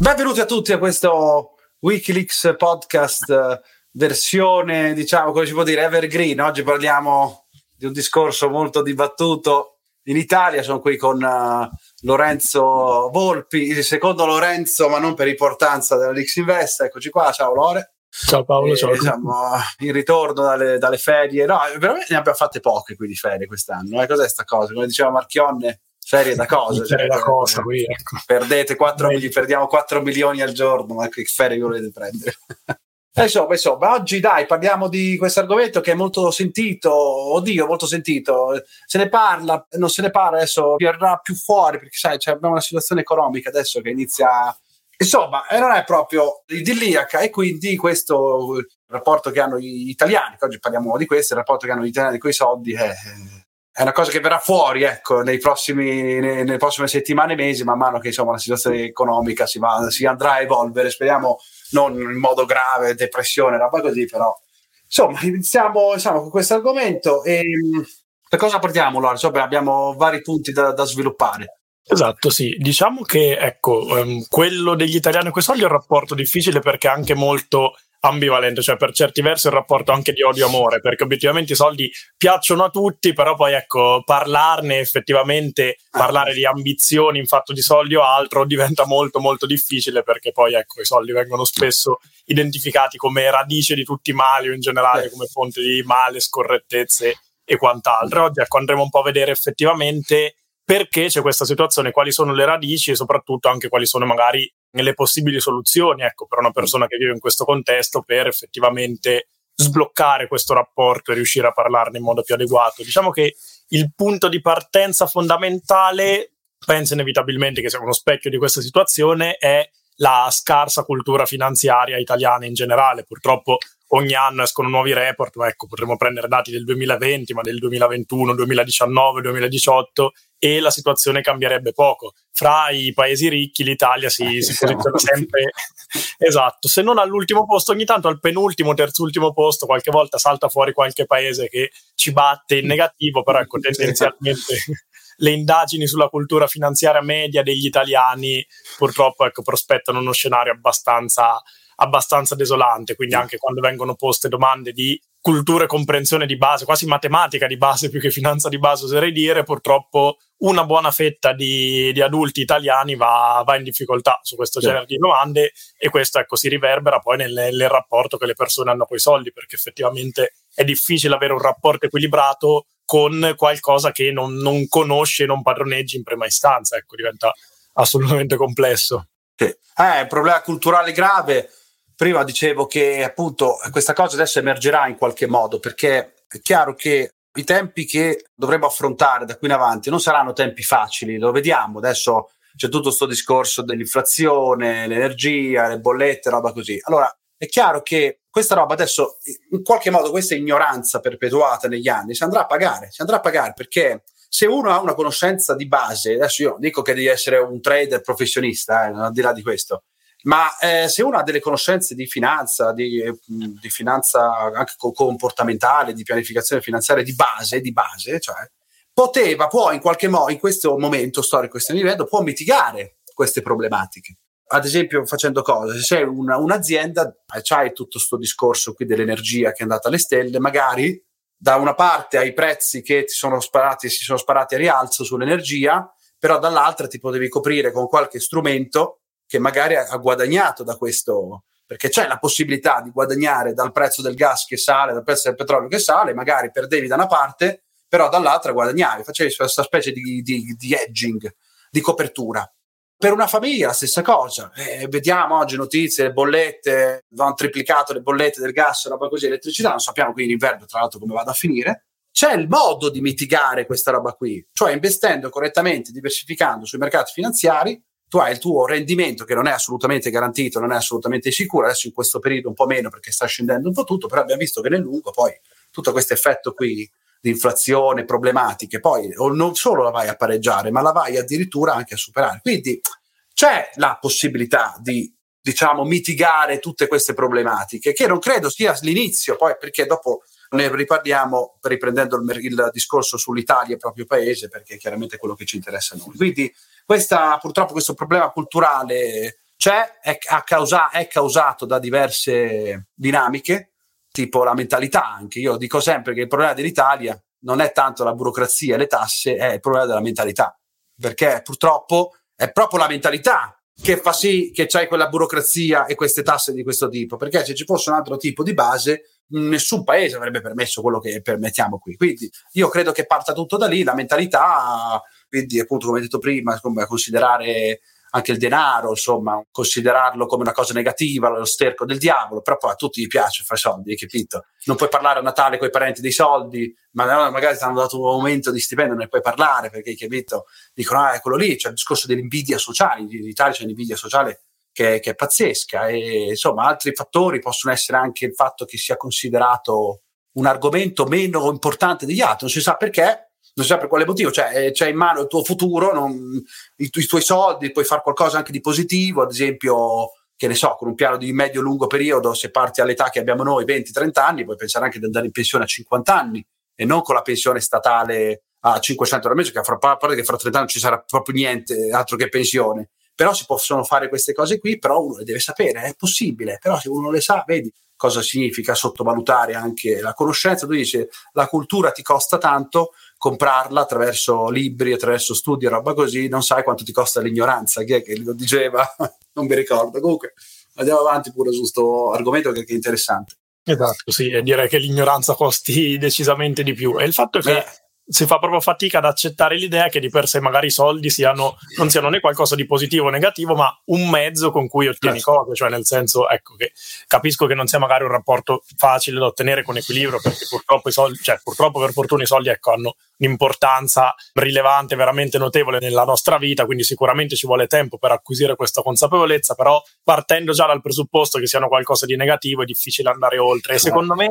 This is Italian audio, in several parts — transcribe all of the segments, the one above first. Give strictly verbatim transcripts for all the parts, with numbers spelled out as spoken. Benvenuti a tutti a questo WikiLeaks podcast versione, diciamo, come si può dire, evergreen. Oggi parliamo di un discorso molto dibattuto in Italia. Sono qui con uh, Lorenzo Volpi, il secondo Lorenzo, ma non per importanza, della Lix Invest. Eccoci qua, ciao Lore. Ciao Paolo, e, ciao. Diciamo, in ritorno dalle, dalle ferie. No, veramente ne abbiamo fatte poche qui di ferie quest'anno. Eh, cos'è sta cosa? Come diceva Marchionne, ferie da cosa, cioè, da cosa qui, ecco. Perdete quattro mili- perdiamo quattro milioni al giorno, ma che ferie volete prendere? insomma, insomma, oggi dai, parliamo di questo argomento che è molto sentito, oddio, molto sentito, se ne parla, non se ne parla, adesso verrà più fuori, perché sai, cioè, abbiamo una situazione economica adesso che inizia, insomma, e non è proprio idilliaca, e quindi questo rapporto che hanno gli italiani, che oggi parliamo di questo, il rapporto che hanno gli italiani con i soldi è... È una cosa che verrà fuori, ecco, nei prossimi, nei, nelle prossime settimane e mesi, man mano che insomma la situazione economica si, va, si andrà a evolvere, speriamo non in modo grave, depressione, roba così, però insomma iniziamo, insomma, con questo argomento. E per cosa partiamo, Laura? Insomma, abbiamo vari punti da, da sviluppare. Esatto, sì. Diciamo che ecco, quello degli italiani con i soldi è un rapporto difficile perché è anche molto ambivalente, cioè per certi versi il rapporto anche di odio-amore, perché obiettivamente i soldi piacciono a tutti, però poi ecco, parlarne effettivamente, parlare di ambizioni in fatto di soldi o altro diventa molto molto difficile, perché poi ecco, i soldi vengono spesso identificati come radice di tutti i mali o in generale come fonte di male, scorrettezze e quant'altro. Oggi ecco, andremo un po' a vedere effettivamente perché c'è questa situazione, quali sono le radici e soprattutto anche quali sono magari le possibili soluzioni, ecco, per una persona che vive in questo contesto, per effettivamente sbloccare questo rapporto e riuscire a parlarne in modo più adeguato. Diciamo che il punto di partenza fondamentale, penso inevitabilmente che sia uno specchio di questa situazione, è la scarsa cultura finanziaria italiana in generale. Purtroppo ogni anno escono nuovi report, ma ecco, potremmo prendere dati del duemilaventi, ma del duemilaventuno, duemiladiciannove, duemiladiciotto, e la situazione cambierebbe poco. Fra i paesi ricchi l'Italia si, si posiziona sempre, esatto, se non all'ultimo posto, ogni tanto al penultimo, terzultimo posto, qualche volta salta fuori qualche paese che ci batte in negativo, però ecco, tendenzialmente le indagini sulla cultura finanziaria media degli italiani purtroppo ecco, prospettano uno scenario abbastanza... abbastanza desolante, quindi anche quando vengono poste domande di cultura e comprensione di base, quasi matematica di base più che finanza di base oserei dire, purtroppo una buona fetta di, di adulti italiani va, va in difficoltà su questo genere di domande, e questo ecco, si riverbera poi nel, nel rapporto che le persone hanno coi soldi, perché effettivamente è difficile avere un rapporto equilibrato con qualcosa che non, non conosci e non padroneggi in prima istanza, ecco, diventa assolutamente complesso. Sì. Eh, un problema culturale grave. Prima dicevo che appunto questa cosa adesso emergerà in qualche modo, perché è chiaro che i tempi che dovremo affrontare da qui in avanti non saranno tempi facili, lo vediamo, adesso c'è tutto sto discorso dell'inflazione, l'energia, le bollette, roba così. Allora è chiaro che questa roba adesso, in qualche modo questa ignoranza perpetuata negli anni si andrà a pagare, si andrà a pagare perché se uno ha una conoscenza di base, adesso io non dico che devi essere un trader professionista, eh, al di là di questo, ma eh, se uno ha delle conoscenze di finanza, di, di finanza anche comportamentale, di pianificazione finanziaria di base, di base, cioè poteva, può in qualche modo, in questo momento storico che stiamo vivendo, può mitigare queste problematiche. Ad esempio facendo cosa? Se sei una, un'azienda, c'hai tutto sto discorso qui dell'energia che è andata alle stelle, magari da una parte hai prezzi che ti sono sparati, si sono sparati a rialzo sull'energia, però dall'altra ti potevi coprire con qualche strumento che magari ha guadagnato da questo, perché c'è la possibilità di guadagnare dal prezzo del gas che sale, dal prezzo del petrolio che sale, magari perdevi da una parte, però dall'altra guadagnavi, facevi questa specie di, di, di hedging, di copertura. Per una famiglia la stessa cosa, eh, vediamo oggi notizie, le bollette, hanno triplicato le bollette del gas, roba così, elettricità, non sappiamo qui in inverno tra l'altro come vada a finire. C'è il modo di mitigare questa roba qui, cioè investendo correttamente, diversificando sui mercati finanziari, tu hai il tuo rendimento che non è assolutamente garantito, non è assolutamente sicuro, adesso in questo periodo un po' meno perché sta scendendo un po' tutto, però abbiamo visto che nel lungo poi tutto questo effetto qui di inflazione, problematiche, poi non solo la vai a pareggiare, ma la vai addirittura anche a superare. Quindi c'è la possibilità di, diciamo, mitigare tutte queste problematiche, che non credo sia l'inizio, poi perché dopo ne riparliamo riprendendo il, il discorso sull'Italia proprio paese, perché è chiaramente quello che ci interessa a noi. Quindi questa, purtroppo questo problema culturale c'è, c'è, è, ha causa, è causato da diverse dinamiche, tipo la mentalità anche. Io dico sempre che il problema dell'Italia non è tanto la burocrazia e le tasse, è il problema della mentalità, perché purtroppo è proprio la mentalità che fa sì che c'hai quella burocrazia e queste tasse di questo tipo, perché se ci fosse un altro tipo di base nessun paese avrebbe permesso quello che permettiamo qui. Quindi io credo che parta tutto da lì, la mentalità, quindi appunto come detto prima, considerare anche il denaro, insomma, considerarlo come una cosa negativa, lo sterco del diavolo, però poi a tutti gli piace fare soldi, capito? Non puoi parlare a Natale con i parenti dei soldi, ma magari ti hanno dato un aumento di stipendio, non ne puoi parlare perché, capito? Dicono, ah, è quello lì, c'è cioè il discorso dell'invidia sociale, in Italia c'è un'invidia sociale che, che è pazzesca, e insomma altri fattori possono essere anche il fatto che sia considerato un argomento meno importante degli altri, non si sa perché, non si sa per quale motivo, cioè c'è in mano il tuo futuro, non, i, tu, i tuoi soldi, puoi fare qualcosa anche di positivo, ad esempio, che ne so, con un piano di medio-lungo periodo, se parti all'età che abbiamo noi, venti trenta anni, puoi pensare anche di andare in pensione a cinquanta anni e non con la pensione statale a cinquecento euro al mese, che fra, a parte che fra trenta anni non ci sarà proprio niente altro che pensione. Però si possono fare queste cose qui, però uno le deve sapere, è possibile, però se uno le sa, vedi cosa significa sottovalutare anche la conoscenza. Tu dici, la cultura ti costa tanto, comprarla attraverso libri, attraverso studi e roba così, non sai quanto ti costa l'ignoranza. Chi è che lo diceva? Non mi ricordo. Comunque andiamo avanti pure su questo argomento che è interessante. Esatto, sì, e direi che l'ignoranza costi decisamente di più. E il fatto è che Beh. si fa proprio fatica ad accettare l'idea che di per sé magari i soldi siano, non siano né qualcosa di positivo o negativo, ma un mezzo con cui ottieni cose, cioè nel senso, ecco, che capisco che non sia magari un rapporto facile da ottenere con equilibrio, perché purtroppo i soldi, cioè purtroppo per fortuna i soldi, ecco, hanno un'importanza rilevante, veramente notevole nella nostra vita, quindi sicuramente ci vuole tempo per acquisire questa consapevolezza, però partendo già dal presupposto che siano qualcosa di negativo è difficile andare oltre. E secondo me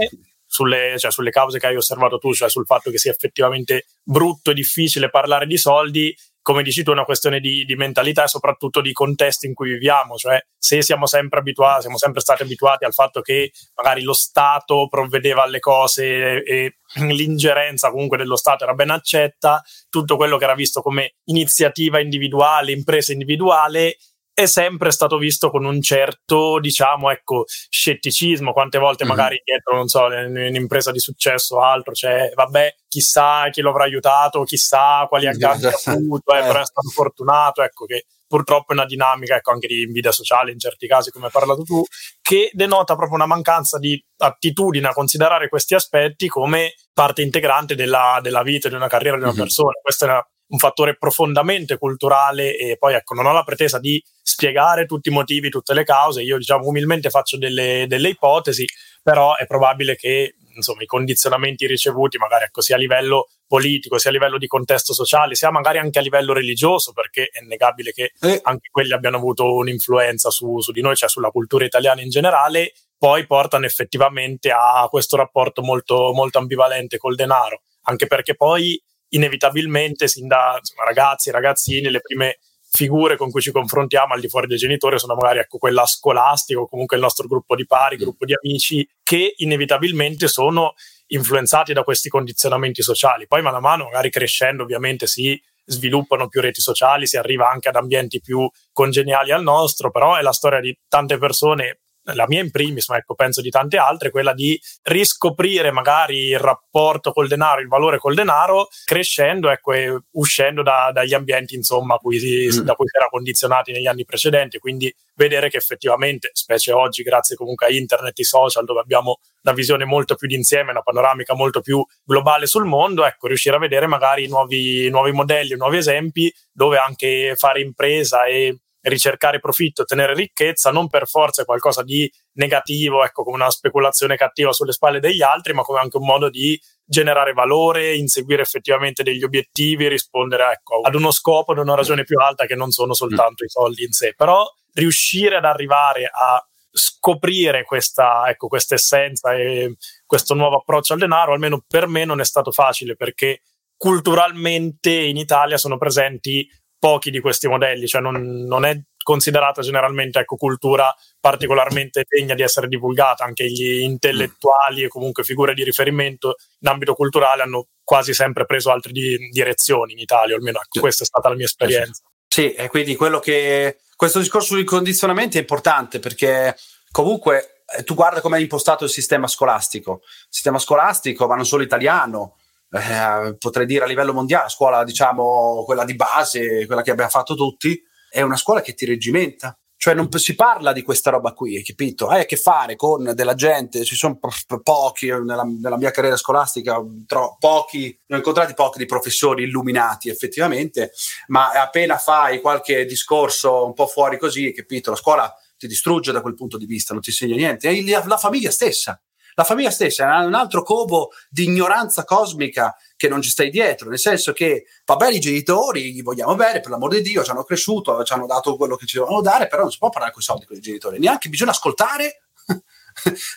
Sulle, cioè, sulle cause che hai osservato tu, cioè sul fatto che sia effettivamente brutto e difficile parlare di soldi, come dici tu, è una questione di, di mentalità e soprattutto di contesti in cui viviamo. Cioè, se siamo sempre abituati, siamo sempre stati abituati al fatto che magari lo Stato provvedeva alle cose e, e l'ingerenza comunque dello Stato era ben accetta, tutto quello che era visto come iniziativa individuale, impresa individuale, è sempre stato visto con un certo, diciamo, ecco, scetticismo. Quante volte magari dietro, non so, un'impresa di successo o altro, cioè, vabbè, chissà chi lo avrà aiutato, chissà quali agganci ha avuto, eh, però è stato fortunato, ecco, che purtroppo è una dinamica, ecco, anche di invidia sociale in certi casi, come hai parlato tu, che denota proprio una mancanza di attitudine a considerare questi aspetti come parte integrante della, della vita, di una carriera di una mm-hmm. persona. Questa è una un fattore profondamente culturale, e poi, ecco, non ho la pretesa di spiegare tutti i motivi, tutte le cause. Io, diciamo, umilmente faccio delle, delle ipotesi, però è probabile che, insomma, i condizionamenti ricevuti, magari, ecco, sia a livello politico, sia a livello di contesto sociale, sia magari anche a livello religioso, perché è innegabile che anche quelli abbiano avuto un'influenza su, su di noi, cioè sulla cultura italiana in generale, poi portano effettivamente a questo rapporto molto, molto ambivalente col denaro, anche perché poi inevitabilmente sin da, insomma, ragazzi e ragazzini le prime figure con cui ci confrontiamo al di fuori dei genitori sono magari, ecco, quella scolastica o comunque il nostro gruppo di pari, gruppo di amici, che inevitabilmente sono influenzati da questi condizionamenti sociali. Poi mano a mano, magari crescendo, ovviamente si sviluppano più reti sociali, si arriva anche ad ambienti più congeniali al nostro, però è la storia di tante persone, la mia in primis, ma, ecco, penso di tante altre, quella di riscoprire magari il rapporto col denaro, il valore col denaro, crescendo, ecco, e uscendo da, dagli ambienti, insomma, cui si, mm. da cui si era condizionati negli anni precedenti. Quindi vedere che effettivamente, specie oggi, grazie comunque a internet e social, dove abbiamo una visione molto più d'insieme, una panoramica molto più globale sul mondo, ecco, riuscire a vedere magari nuovi, nuovi modelli, nuovi esempi, dove anche fare impresa e ricercare profitto, ottenere ricchezza, non per forza è qualcosa di negativo, ecco, come una speculazione cattiva sulle spalle degli altri, ma come anche un modo di generare valore, inseguire effettivamente degli obiettivi, rispondere, ecco, ad uno scopo, ad una ragione più alta che non sono soltanto i soldi in sé. Però riuscire ad arrivare a scoprire questa, ecco, questa essenza e questo nuovo approccio al denaro, almeno per me, non è stato facile, perché culturalmente in Italia sono presenti pochi di questi modelli, cioè non, non è considerata generalmente, ecco, cultura particolarmente degna di essere divulgata. Anche gli intellettuali e comunque figure di riferimento in ambito culturale hanno quasi sempre preso altre di, direzioni in Italia, almeno, ecco, questa è stata la mia esperienza. Sì, e quindi quello che questo discorso sui condizionamenti è importante, perché comunque tu guarda come è impostato il sistema scolastico. Il sistema scolastico, ma non solo italiano, eh, potrei dire a livello mondiale, la scuola, diciamo, quella di base, quella che abbiamo fatto tutti, è una scuola che ti reggimenta. Cioè non si parla di questa roba qui, hai capito? Hai a che fare con della gente, ci sono po- po- pochi, nella, nella mia carriera scolastica, tro- pochi, ne ho incontrati pochi di professori illuminati effettivamente, ma appena fai qualche discorso un po' fuori così, hai capito? La scuola ti distrugge da quel punto di vista, non ti insegna niente. E la, la famiglia stessa, la famiglia stessa è un altro covo di ignoranza cosmica che non ci stai dietro, nel senso che va bene i genitori, gli vogliamo bene, per l'amor di Dio, ci hanno cresciuto, ci hanno dato quello che ci dovevano dare, però non si può parlare con i soldi con i genitori, neanche bisogna ascoltare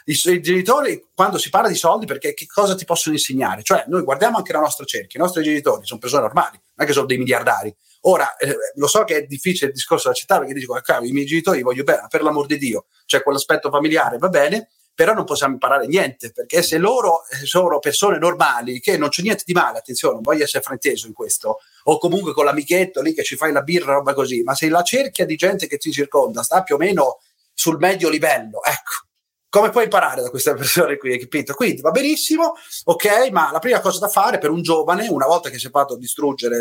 i, i genitori quando si parla di soldi, perché che cosa ti possono insegnare? Cioè noi guardiamo anche la nostra cerchia, i nostri genitori sono persone normali, non è che sono dei miliardari. Ora, eh, lo so che è difficile il discorso da accettare, perché dico, cavolo, i miei genitori li voglio bene, per l'amor di Dio, cioè quell'aspetto familiare va bene, però non possiamo imparare niente, perché se loro sono persone normali, che non c'è niente di male, attenzione, non voglio essere frainteso in questo, o comunque con l'amichetto lì che ci fai la birra, roba così, ma se la cerchia di gente che ti circonda sta più o meno sul medio livello, ecco, come puoi imparare da queste persone qui, capito? Quindi va benissimo, ok, ma la prima cosa da fare per un giovane, una volta che si è fatto distruggere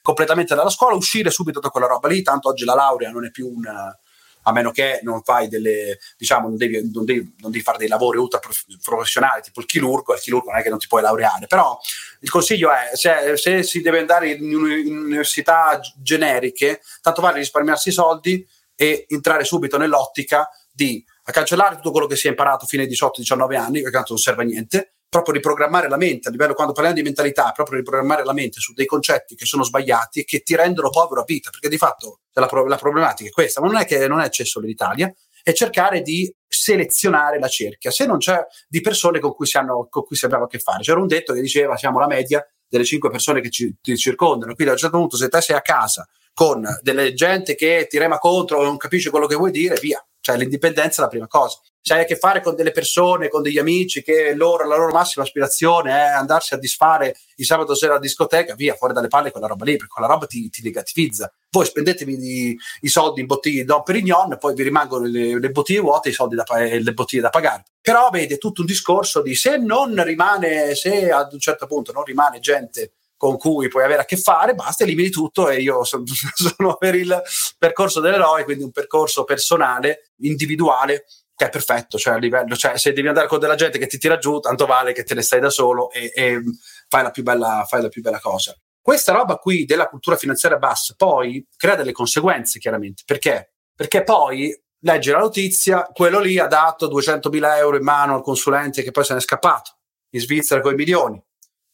completamente dalla scuola, uscire subito da quella roba lì, tanto oggi la laurea non è più una... a meno che non fai delle, diciamo, non devi, non devi, non devi fare dei lavori ultra professionali, tipo il chirurgo, il chirurgo non è che non ti puoi laureare, però il consiglio è, se, se si deve andare in università generiche, tanto vale risparmiarsi i soldi e entrare subito nell'ottica di cancellare tutto quello che si è imparato fino ai diciotto diciannove anni, che tanto non serve a niente, proprio riprogrammare la mente, a livello, quando parliamo di mentalità, proprio riprogrammare la mente su dei concetti che sono sbagliati e che ti rendono povero a vita, perché di fatto la, pro- la problematica è questa, ma non è che non è solo l'Italia, è cercare di selezionare la cerchia, se non c'è di persone con cui si hanno, con cui si abbiamo a che fare. C'era un detto che diceva, siamo la media delle cinque persone che ci, ti circondano, quindi a un certo punto se te sei a casa con delle gente che ti rema contro, non capisce quello che vuoi dire, via. Cioè l'indipendenza è la prima cosa. Se hai a che fare con delle persone, con degli amici che loro, la loro massima aspirazione è andarsi a disfare il sabato sera a discoteca, via, fuori dalle palle quella roba lì, perché quella roba ti, ti negativizza. Voi spendetevi di, i soldi in bottiglie di Don Perignon, poi vi rimangono le, le bottiglie vuote, i soldi da, le bottiglie da pagare. Però vedi, è tutto un discorso di se non rimane, se ad un certo punto non rimane gente con cui puoi avere a che fare, basta, elimini tutto. E io sono, sono per il percorso dell'eroe, quindi un percorso personale, individuale, che è perfetto, cioè a livello, cioè se devi andare con della gente che ti tira giù, tanto vale che te ne stai da solo e, e fai la più bella, fai la più bella cosa. Questa roba qui della cultura finanziaria bassa poi crea delle conseguenze, chiaramente. Perché? Perché poi leggi la notizia, quello lì ha dato duecentomila euro in mano al consulente che poi se ne è scappato, in Svizzera coi milioni.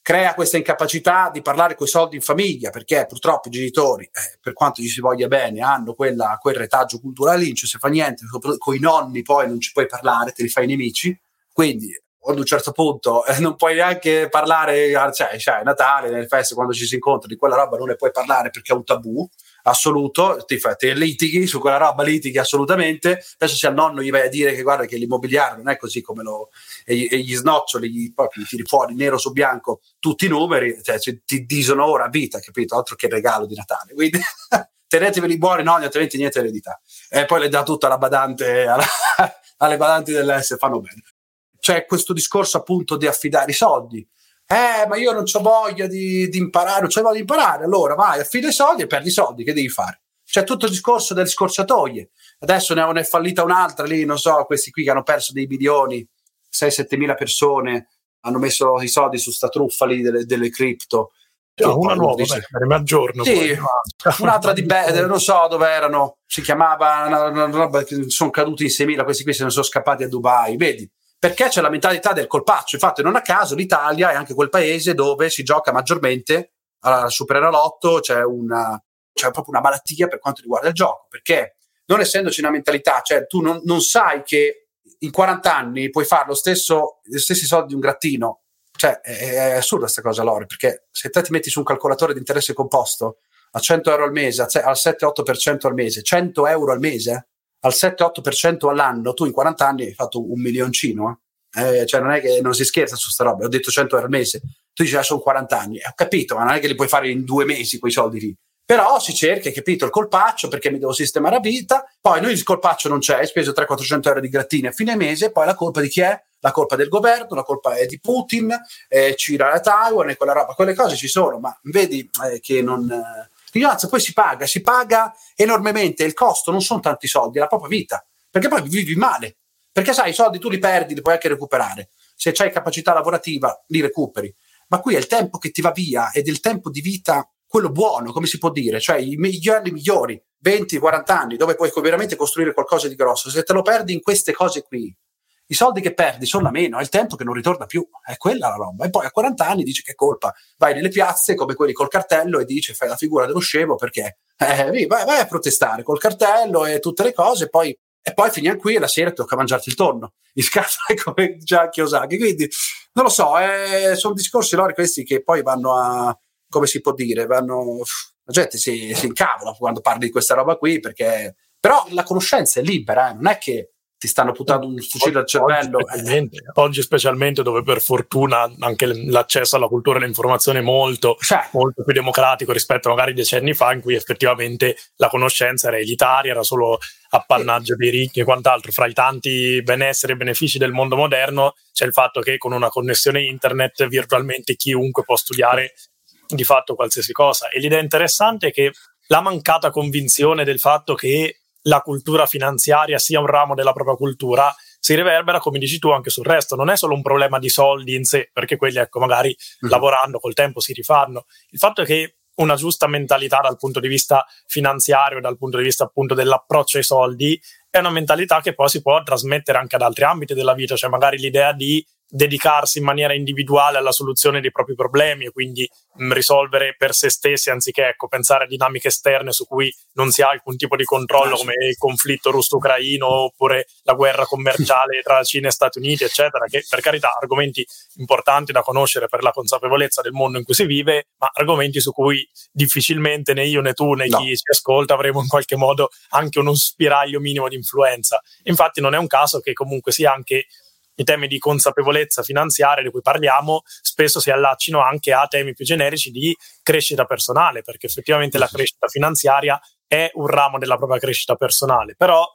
Crea questa incapacità di parlare coi soldi in famiglia, perché purtroppo i genitori, eh, per quanto gli si voglia bene, hanno quella, quel retaggio culturale lì, non ci si fa niente, coi nonni poi non ci puoi parlare, te li fai nemici, quindi ad un certo punto eh, non puoi neanche parlare, cioè, cioè Natale, nelle feste, quando ci si incontra, di quella roba non ne puoi parlare perché è un tabù assoluto, ti fai, te litighi su quella roba, litighi assolutamente. Adesso se al nonno gli vai a dire che guarda che l'immobiliare non è così come lo, e, e gli snoccioli, gli, proprio gli tiri fuori nero su bianco tutti i numeri, cioè, cioè ti disonora a vita, capito? Altro che regalo di Natale, quindi teneteveli buoni nonni, altrimenti niente eredità. E poi le dà tutta la badante, alla, alle badanti dell'S, fanno bene. C'è questo discorso appunto di affidare i soldi. Eh, ma io non c'ho voglia di, di imparare, non c'ho voglia di imparare, allora vai, affida i soldi e perdi i soldi, che devi fare? C'è tutto il discorso delle scorciatoie. Adesso ne, ho, ne è fallita un'altra lì, non so, questi qui che hanno perso dei milioni, sei sette mila persone hanno messo i soldi su sta truffa lì delle, delle cripto. No, una nuova, dice, beh, mi aggiorno. Sì, un'altra di Be- non so dove erano, si chiamava, una, una roba, sono caduti in seimila, questi qui se ne sono scappati a Dubai, vedi? Perché c'è la mentalità del colpaccio. Infatti non a caso l'Italia è anche quel paese dove si gioca maggiormente al Superenalotto, c'è una, c'è proprio una malattia per quanto riguarda il gioco, perché non essendoci una mentalità, cioè tu non, non sai che in quaranta anni puoi fare lo stesso, gli stessi soldi di un grattino, cioè è, è assurda sta cosa, Lore, perché se te ti metti su un calcolatore di interesse composto a cento euro al mese, al sette otto per cento al mese, cento euro al mese, al sette otto per cento all'anno, tu in quaranta anni hai fatto un milioncino, eh? Eh, cioè non è che non si scherza su sta roba, ho detto cento euro al mese, tu dici ah, sono quaranta anni, eh, ho capito, ma non è che li puoi fare in due mesi quei soldi lì, Però si cerca, capito, il colpaccio, perché mi devo sistemare a vita, poi lui il colpaccio non c'è, hai speso trecento-quattrocento euro di grattini a fine mese, poi la colpa di chi è? La colpa del governo, la colpa è di Putin, eh, c'era la Taiwan e quella roba, quelle cose ci sono, ma vedi eh, che non... Eh, l'ignoranza poi si paga, si paga enormemente, il costo non sono tanti soldi, è la propria vita, perché poi vivi male, perché sai, i soldi tu li perdi, li puoi anche recuperare, se c'hai capacità lavorativa li recuperi, ma qui è il tempo che ti va via ed è il tempo di vita... quello buono, come si può dire, cioè i migliori migliori, venti quaranta anni, dove puoi veramente costruire qualcosa di grosso, se te lo perdi in queste cose qui, i soldi che perdi sono a meno, è il tempo che non ritorna più, è quella la roba. E poi a quaranta anni dici che colpa, vai nelle piazze come quelli col cartello e dici fai la figura dello scemo perché eh, vai, vai a protestare col cartello e tutte le cose, poi, e poi finiamo qui e la sera ti tocca mangiarti il tonno, in scatola come già Kiyosaki, quindi non lo so, eh, sono discorsi loro questi che poi vanno a... come si può dire, vanno, la gente si, si incavola quando parli di questa roba qui, perché però la conoscenza è libera, eh? Non è che ti stanno puttando un fucile al cervello. Oggi specialmente, eh. oggi specialmente dove per fortuna anche l'accesso alla cultura e all'informazione è molto, cioè, molto più democratico rispetto magari decenni fa, in cui effettivamente la conoscenza era elitaria, era solo appannaggio dei ricchi e quant'altro. Fra i tanti benessere e benefici del mondo moderno c'è il fatto che con una connessione internet virtualmente chiunque può studiare di fatto qualsiasi cosa, e l'idea interessante è che la mancata convinzione del fatto che la cultura finanziaria sia un ramo della propria cultura si riverbera, come dici tu, anche sul resto. Non è solo un problema di soldi in sé, perché quelli, ecco, magari mm. lavorando col tempo si rifanno. Il fatto è che una giusta mentalità dal punto di vista finanziario, dal punto di vista appunto dell'approccio ai soldi, è una mentalità che poi si può trasmettere anche ad altri ambiti della vita, cioè magari l'idea di dedicarsi in maniera individuale alla soluzione dei propri problemi e quindi mh, risolvere per se stessi, anziché ecco, pensare a dinamiche esterne su cui non si ha alcun tipo di controllo, come il conflitto russo-ucraino oppure la guerra commerciale tra Cina e Stati Uniti, eccetera, che per carità argomenti importanti da conoscere per la consapevolezza del mondo in cui si vive, ma argomenti su cui difficilmente né io né tu né no. chi ci ascolta avremo in qualche modo anche uno spiraglio minimo di influenza. Infatti non è un caso che comunque sia anche i temi di consapevolezza finanziaria di cui parliamo spesso si allaccino anche a temi più generici di crescita personale, perché effettivamente la crescita finanziaria è un ramo della propria crescita personale. Però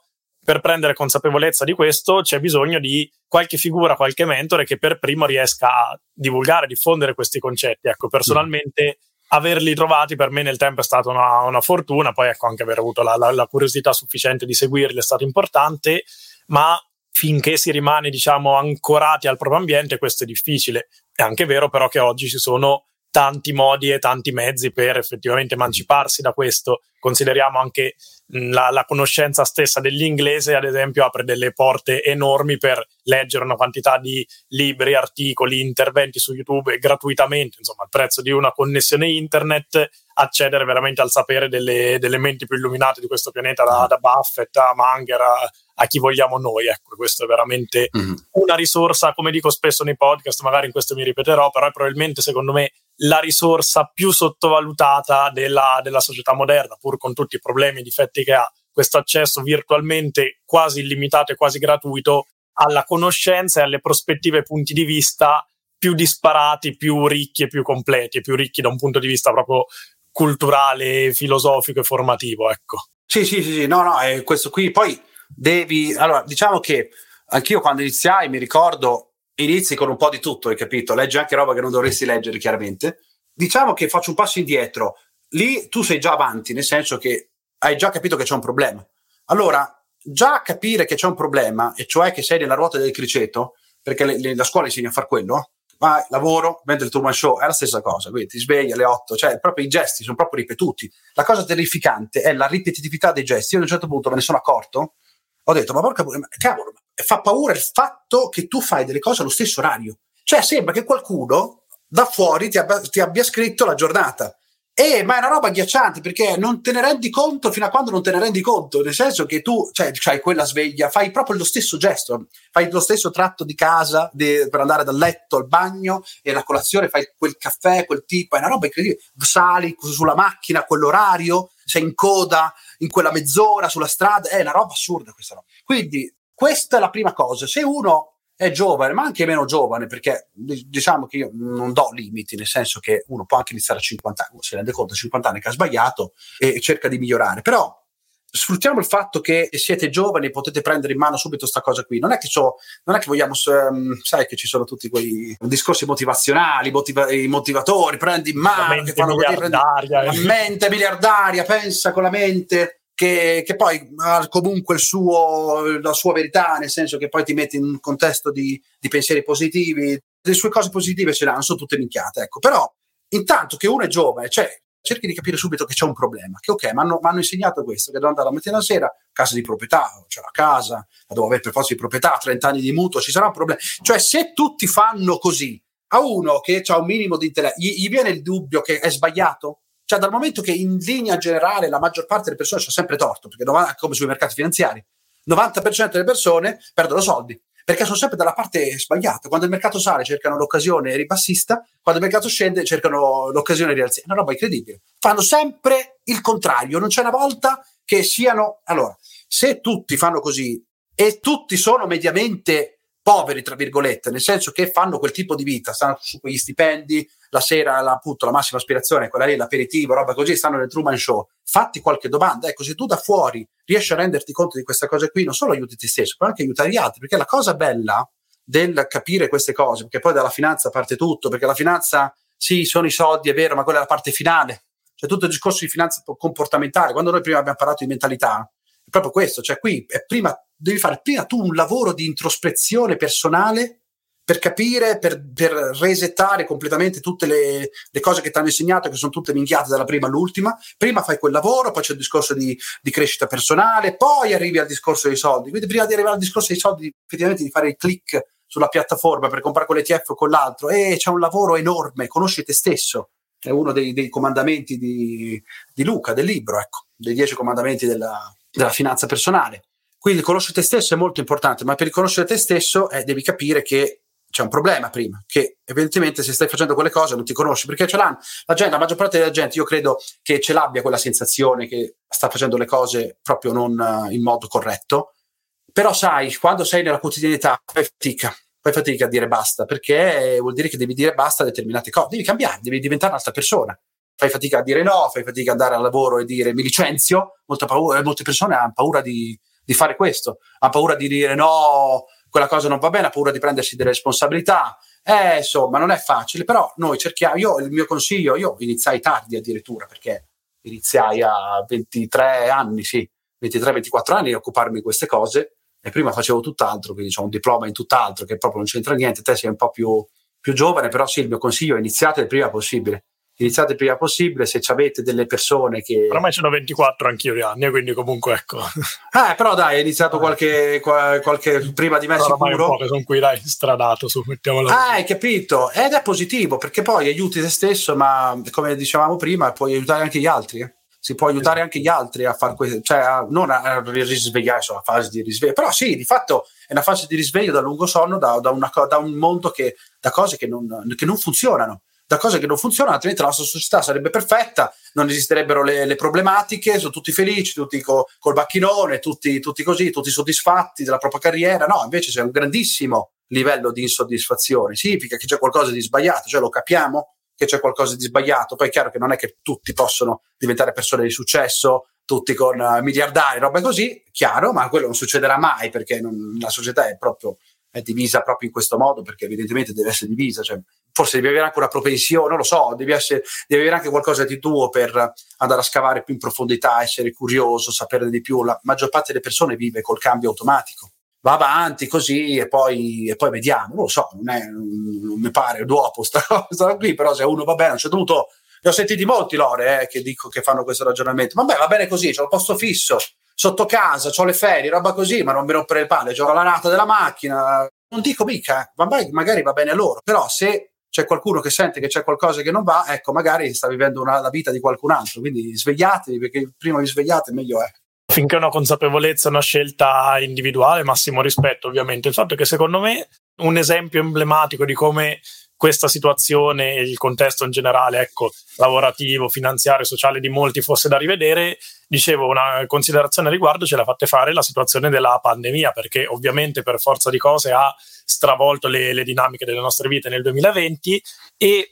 per prendere consapevolezza di questo c'è bisogno di qualche figura, qualche mentore che per primo riesca a divulgare, diffondere questi concetti. Ecco, personalmente averli trovati per me nel tempo è stata una, una fortuna, poi ecco anche aver avuto la, la, la curiosità sufficiente di seguirli è stato importante, ma finché si rimane, diciamo, ancorati al proprio ambiente, questo è difficile. È anche vero però che oggi ci sono tanti modi e tanti mezzi per effettivamente emanciparsi da questo. Consideriamo anche la, la conoscenza stessa dell'inglese, ad esempio, apre delle porte enormi per leggere una quantità di libri, articoli, interventi su YouTube e gratuitamente, insomma, al prezzo di una connessione internet, accedere veramente al sapere delle, delle menti più illuminate di questo pianeta, da, da Buffett a Munger a, a chi vogliamo noi. Ecco, questo è veramente mm-hmm. una risorsa, come dico spesso nei podcast, magari in questo mi ripeterò, però è probabilmente, secondo me, la risorsa più sottovalutata della, della società moderna, pur con tutti i problemi e i difetti che ha, questo accesso virtualmente quasi illimitato e quasi gratuito alla conoscenza e alle prospettive e punti di vista più disparati, più ricchi e più completi, e più ricchi da un punto di vista proprio culturale, filosofico e formativo. Ecco. Sì, sì, sì, sì. no, no, è questo qui. Poi devi, allora, diciamo che anch'io quando iniziai, mi ricordo, inizi con un po' di tutto, hai capito? Leggi anche roba che non dovresti leggere, chiaramente. Diciamo che faccio un passo indietro. Lì tu sei già avanti, nel senso che hai già capito che c'è un problema. Allora, già capire che c'è un problema, e cioè che sei nella ruota del criceto, perché le, le, la scuola insegna a far quello, vai, lavoro, mentre il Truman Show è la stessa cosa, quindi ti svegli alle otto, cioè proprio i gesti sono proprio ripetuti. La cosa terrificante è la ripetitività dei gesti. Io ad un certo punto me ne sono accorto, ho detto, ma porca cavolo, fa paura il fatto che tu fai delle cose allo stesso orario. Cioè sembra che qualcuno da fuori ti abbia, ti abbia scritto la giornata. Eh, ma è una roba agghiacciante, perché non te ne rendi conto fino a quando non te ne rendi conto, nel senso che tu, cioè, c'hai quella sveglia, fai proprio lo stesso gesto, fai lo stesso tratto di casa de, per andare dal letto al bagno e la colazione, fai quel caffè, quel tipo, è una roba incredibile, sali sulla macchina a quell'orario, sei in coda in quella mezz'ora sulla strada, è una roba assurda questa roba. Quindi questa è la prima cosa, se uno è giovane, ma anche meno giovane, perché diciamo che io non do limiti, nel senso che uno può anche iniziare a cinquanta anni, si rende conto a cinquanta anni che ha sbagliato e cerca di migliorare, però sfruttiamo il fatto che siete giovani e potete prendere in mano subito sta cosa qui. Non è che, so, non è che vogliamo, sai che ci sono tutti quei discorsi motivazionali, motiva- i motivatori, prendi in mano, la mente che fanno miliardaria, così, prendi, eh. la mente miliardaria, pensa con la mente, che, che poi ha comunque il suo, la sua verità, nel senso che poi ti metti in un contesto di, di pensieri positivi, le sue cose positive ce l'hanno, sono tutte minchiate, ecco. Però intanto che uno è giovane, cioè, cerchi di capire subito che c'è un problema, che ok, mi hanno, hanno insegnato questo, che devo andare la mattina alla sera, casa di proprietà, c'è la casa, la devo avere per forza di proprietà, trenta anni di mutuo, ci sarà un problema. Cioè, se tutti fanno così, a uno che ha un minimo di intelletto, gli, gli viene il dubbio che è sbagliato? Cioè, dal momento che in linea generale la maggior parte delle persone c'ha sempre torto, perché come sui mercati finanziari, novanta per cento delle persone perdono soldi, perché sono sempre dalla parte sbagliata. Quando il mercato sale cercano l'occasione ribassista, quando il mercato scende cercano l'occasione rialzista. È una roba incredibile. Fanno sempre il contrario, non c'è una volta che siano... Allora, se tutti fanno così e tutti sono mediamente poveri, tra virgolette, nel senso che fanno quel tipo di vita, stanno su quegli stipendi, la sera la, appunto la massima aspirazione è quella lì, l'aperitivo, roba così, stanno nel Truman Show. Fatti qualche domanda, ecco, se tu da fuori riesci a renderti conto di questa cosa qui, non solo aiuti te stesso, ma anche aiutare gli altri, perché la cosa bella del capire queste cose, perché poi dalla finanza parte tutto, perché la finanza, sì, sono i soldi, è vero, ma quella è la parte finale, cioè tutto il discorso di finanza comportamentale. Quando noi prima abbiamo parlato di mentalità, è proprio questo, cioè qui è prima, devi fare prima tu un lavoro di introspezione personale per capire, per, per resettare completamente tutte le, le cose che ti hanno insegnato, che sono tutte minchiate dalla prima all'ultima. Prima fai quel lavoro, poi c'è il discorso di, di crescita personale, poi arrivi al discorso dei soldi. Quindi prima di arrivare al discorso dei soldi, effettivamente di fare il click sulla piattaforma per comprare quell'E T F o con l'altro, e c'è un lavoro enorme, conosci te stesso. È uno dei, dei comandamenti di, di Luca, del libro, ecco, dei dieci comandamenti della, della finanza personale. Quindi conoscere te stesso è molto importante, ma per conoscere te stesso eh, devi capire che c'è un problema prima, che evidentemente se stai facendo quelle cose non ti conosci, perché ce l'hanno la gente, la maggior parte della gente, io credo che ce l'abbia quella sensazione che sta facendo le cose proprio non uh, in modo corretto, però sai, quando sei nella quotidianità fai fatica, fai fatica a dire basta, perché vuol dire che devi dire basta a determinate cose, devi cambiare, devi diventare un'altra persona, fai fatica a dire no, fai fatica ad andare al lavoro e dire mi licenzio, molta paura, molte persone hanno paura di, di fare questo, hanno paura di dire no, quella cosa non va bene, ha paura di prendersi delle responsabilità, eh, insomma non è facile, però noi cerchiamo, io il mio consiglio, io iniziai tardi addirittura, perché iniziai a ventitré anni, sì, ventitré ventiquattro anni a occuparmi di queste cose, e prima facevo tutt'altro, quindi ho un diploma in tutt'altro che proprio non c'entra niente. Te sei un po' più, più giovane, però sì, il mio consiglio è iniziate il prima possibile. Iniziate il prima possibile, se avete delle persone che... Ormai sono ventiquattro anch'io di anni, quindi comunque ecco. Eh, però dai, hai iniziato qualche, qualche prima di me però sicuro. Ormai un po' che sono qui, dai, stradato, su, mettiamola. Ah, così. Hai capito? Ed è positivo, perché poi aiuti te stesso, ma come dicevamo prima, puoi aiutare anche gli altri. Eh? Si può aiutare anche gli altri a fare questo, cioè a, non a risvegliare, sono la fase di risveglio. Però sì, di fatto è una fase di risveglio da lungo sonno, da, da, una, da un mondo che, da cose che non, che non funzionano. Da cose che non funzionano, altrimenti la nostra società sarebbe perfetta, non esisterebbero le, le problematiche, sono tutti felici, tutti co, col bacchinone, tutti, tutti così, tutti soddisfatti della propria carriera. No, invece c'è un grandissimo livello di insoddisfazione. Significa che c'è qualcosa di sbagliato, cioè lo capiamo che c'è qualcosa di sbagliato. Poi è chiaro che non è che tutti possono diventare persone di successo, tutti con uh, miliardari, roba così, chiaro, ma quello non succederà mai, perché non, la società è proprio... è divisa proprio in questo modo, perché evidentemente deve essere divisa, cioè forse devi avere anche una propensione, non lo so, devi, essere, devi avere anche qualcosa di tuo per andare a scavare più in profondità, essere curioso, saperne di più. La maggior parte delle persone vive col cambio automatico, va avanti così e poi, e poi vediamo, non lo so, non, è, non mi pare dopo sta cosa qui, però se uno va bene, a un certo punto, ne ho sentiti molti Lore eh, che dico che fanno questo ragionamento, vabbè va bene così, c'ho il posto fisso, sotto casa, c'ho le ferie, roba così, ma non mi rompere le palle, c'ho la nata della macchina, non dico mica, eh, magari va bene a loro, però se c'è qualcuno che sente che c'è qualcosa che non va, ecco, magari sta vivendo una, la vita di qualcun altro, quindi svegliatevi, perché prima vi svegliate meglio è. Finché è una consapevolezza, una scelta individuale, massimo rispetto ovviamente. Il fatto è che secondo me un esempio emblematico di come questa situazione e il contesto in generale, ecco, lavorativo, finanziario, sociale di molti fosse da rivedere. Dicevo, una considerazione a riguardo ce l'ha fatta fare la situazione della pandemia, perché ovviamente per forza di cose ha stravolto le, le dinamiche delle nostre vite nel duemilaventi e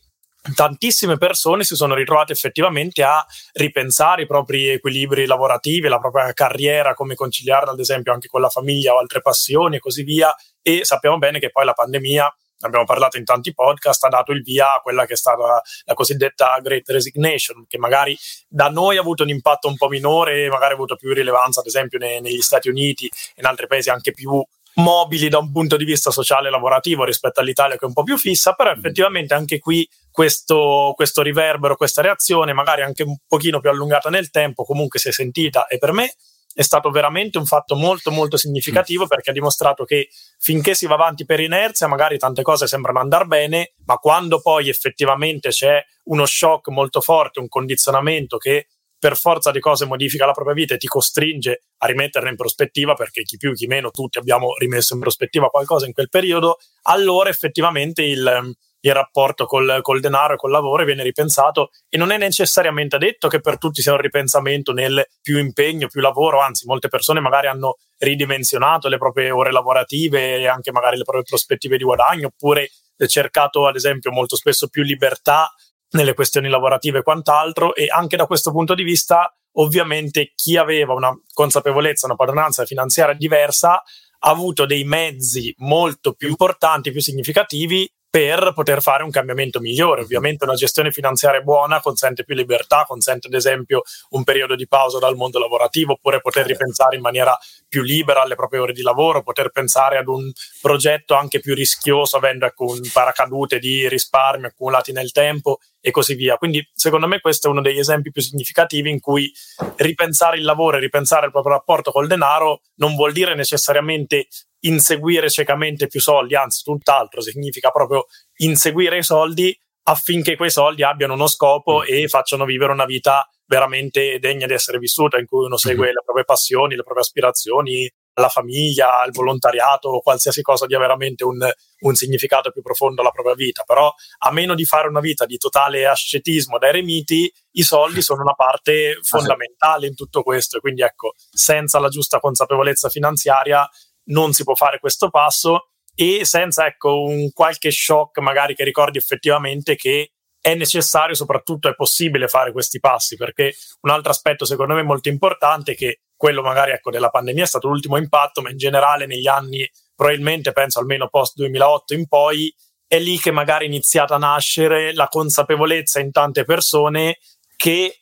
tantissime persone si sono ritrovate effettivamente a ripensare i propri equilibri lavorativi, la propria carriera, come conciliarla ad esempio anche con la famiglia o altre passioni e così via. E sappiamo bene che poi la pandemia, abbiamo parlato in tanti podcast, ha dato il via a quella che è stata la cosiddetta Great Resignation, che magari da noi ha avuto un impatto un po' minore, magari ha avuto più rilevanza ad esempio ne, negli Stati Uniti e in altri paesi anche più mobili da un punto di vista sociale e lavorativo rispetto all'Italia, che è un po' più fissa, però effettivamente anche qui questo, questo riverbero, questa reazione magari anche un pochino più allungata nel tempo comunque si è sentita, e per me è stato veramente un fatto molto molto significativo, perché ha dimostrato che finché si va avanti per inerzia magari tante cose sembrano andar bene, ma quando poi effettivamente c'è uno shock molto forte, un condizionamento che per forza di cose modifica la propria vita e ti costringe a rimetterla in prospettiva, perché chi più chi meno tutti abbiamo rimesso in prospettiva qualcosa in quel periodo, allora effettivamente il, il rapporto col, col denaro e col lavoro viene ripensato, e non è necessariamente detto che per tutti sia un ripensamento nel più impegno, più lavoro, anzi molte persone magari hanno ridimensionato le proprie ore lavorative e anche magari le proprie prospettive di guadagno, oppure cercato ad esempio molto spesso più libertà nelle questioni lavorative e quant'altro, e anche da questo punto di vista ovviamente chi aveva una consapevolezza, una padronanza finanziaria diversa ha avuto dei mezzi molto più importanti, più significativi per poter fare un cambiamento migliore. Ovviamente una gestione finanziaria buona consente più libertà, consente ad esempio un periodo di pausa dal mondo lavorativo, oppure poter ripensare in maniera più libera alle proprie ore di lavoro, poter pensare ad un progetto anche più rischioso avendo ecco, un paracadute di risparmi accumulati nel tempo e così via. Quindi secondo me questo è uno degli esempi più significativi in cui ripensare il lavoro e ripensare il proprio rapporto col denaro non vuol dire necessariamente inseguire ciecamente più soldi, anzi tutt'altro, significa proprio inseguire i soldi affinché quei soldi abbiano uno scopo mm. e facciano vivere una vita veramente degna di essere vissuta, in cui uno segue mm. le proprie passioni, le proprie aspirazioni, la famiglia, il volontariato, qualsiasi cosa dia veramente un, un significato più profondo alla propria vita. Però a meno di fare una vita di totale ascetismo da eremiti, i soldi sono una parte fondamentale in tutto questo, quindi ecco, senza la giusta consapevolezza finanziaria non si può fare questo passo, e senza ecco un qualche shock magari che ricordi effettivamente che è necessario, soprattutto è possibile fare questi passi, perché un altro aspetto secondo me molto importante, che quello magari ecco della pandemia è stato l'ultimo impatto, ma in generale negli anni probabilmente, penso almeno post duemilaotto in poi, è lì che magari è iniziata a nascere la consapevolezza in tante persone che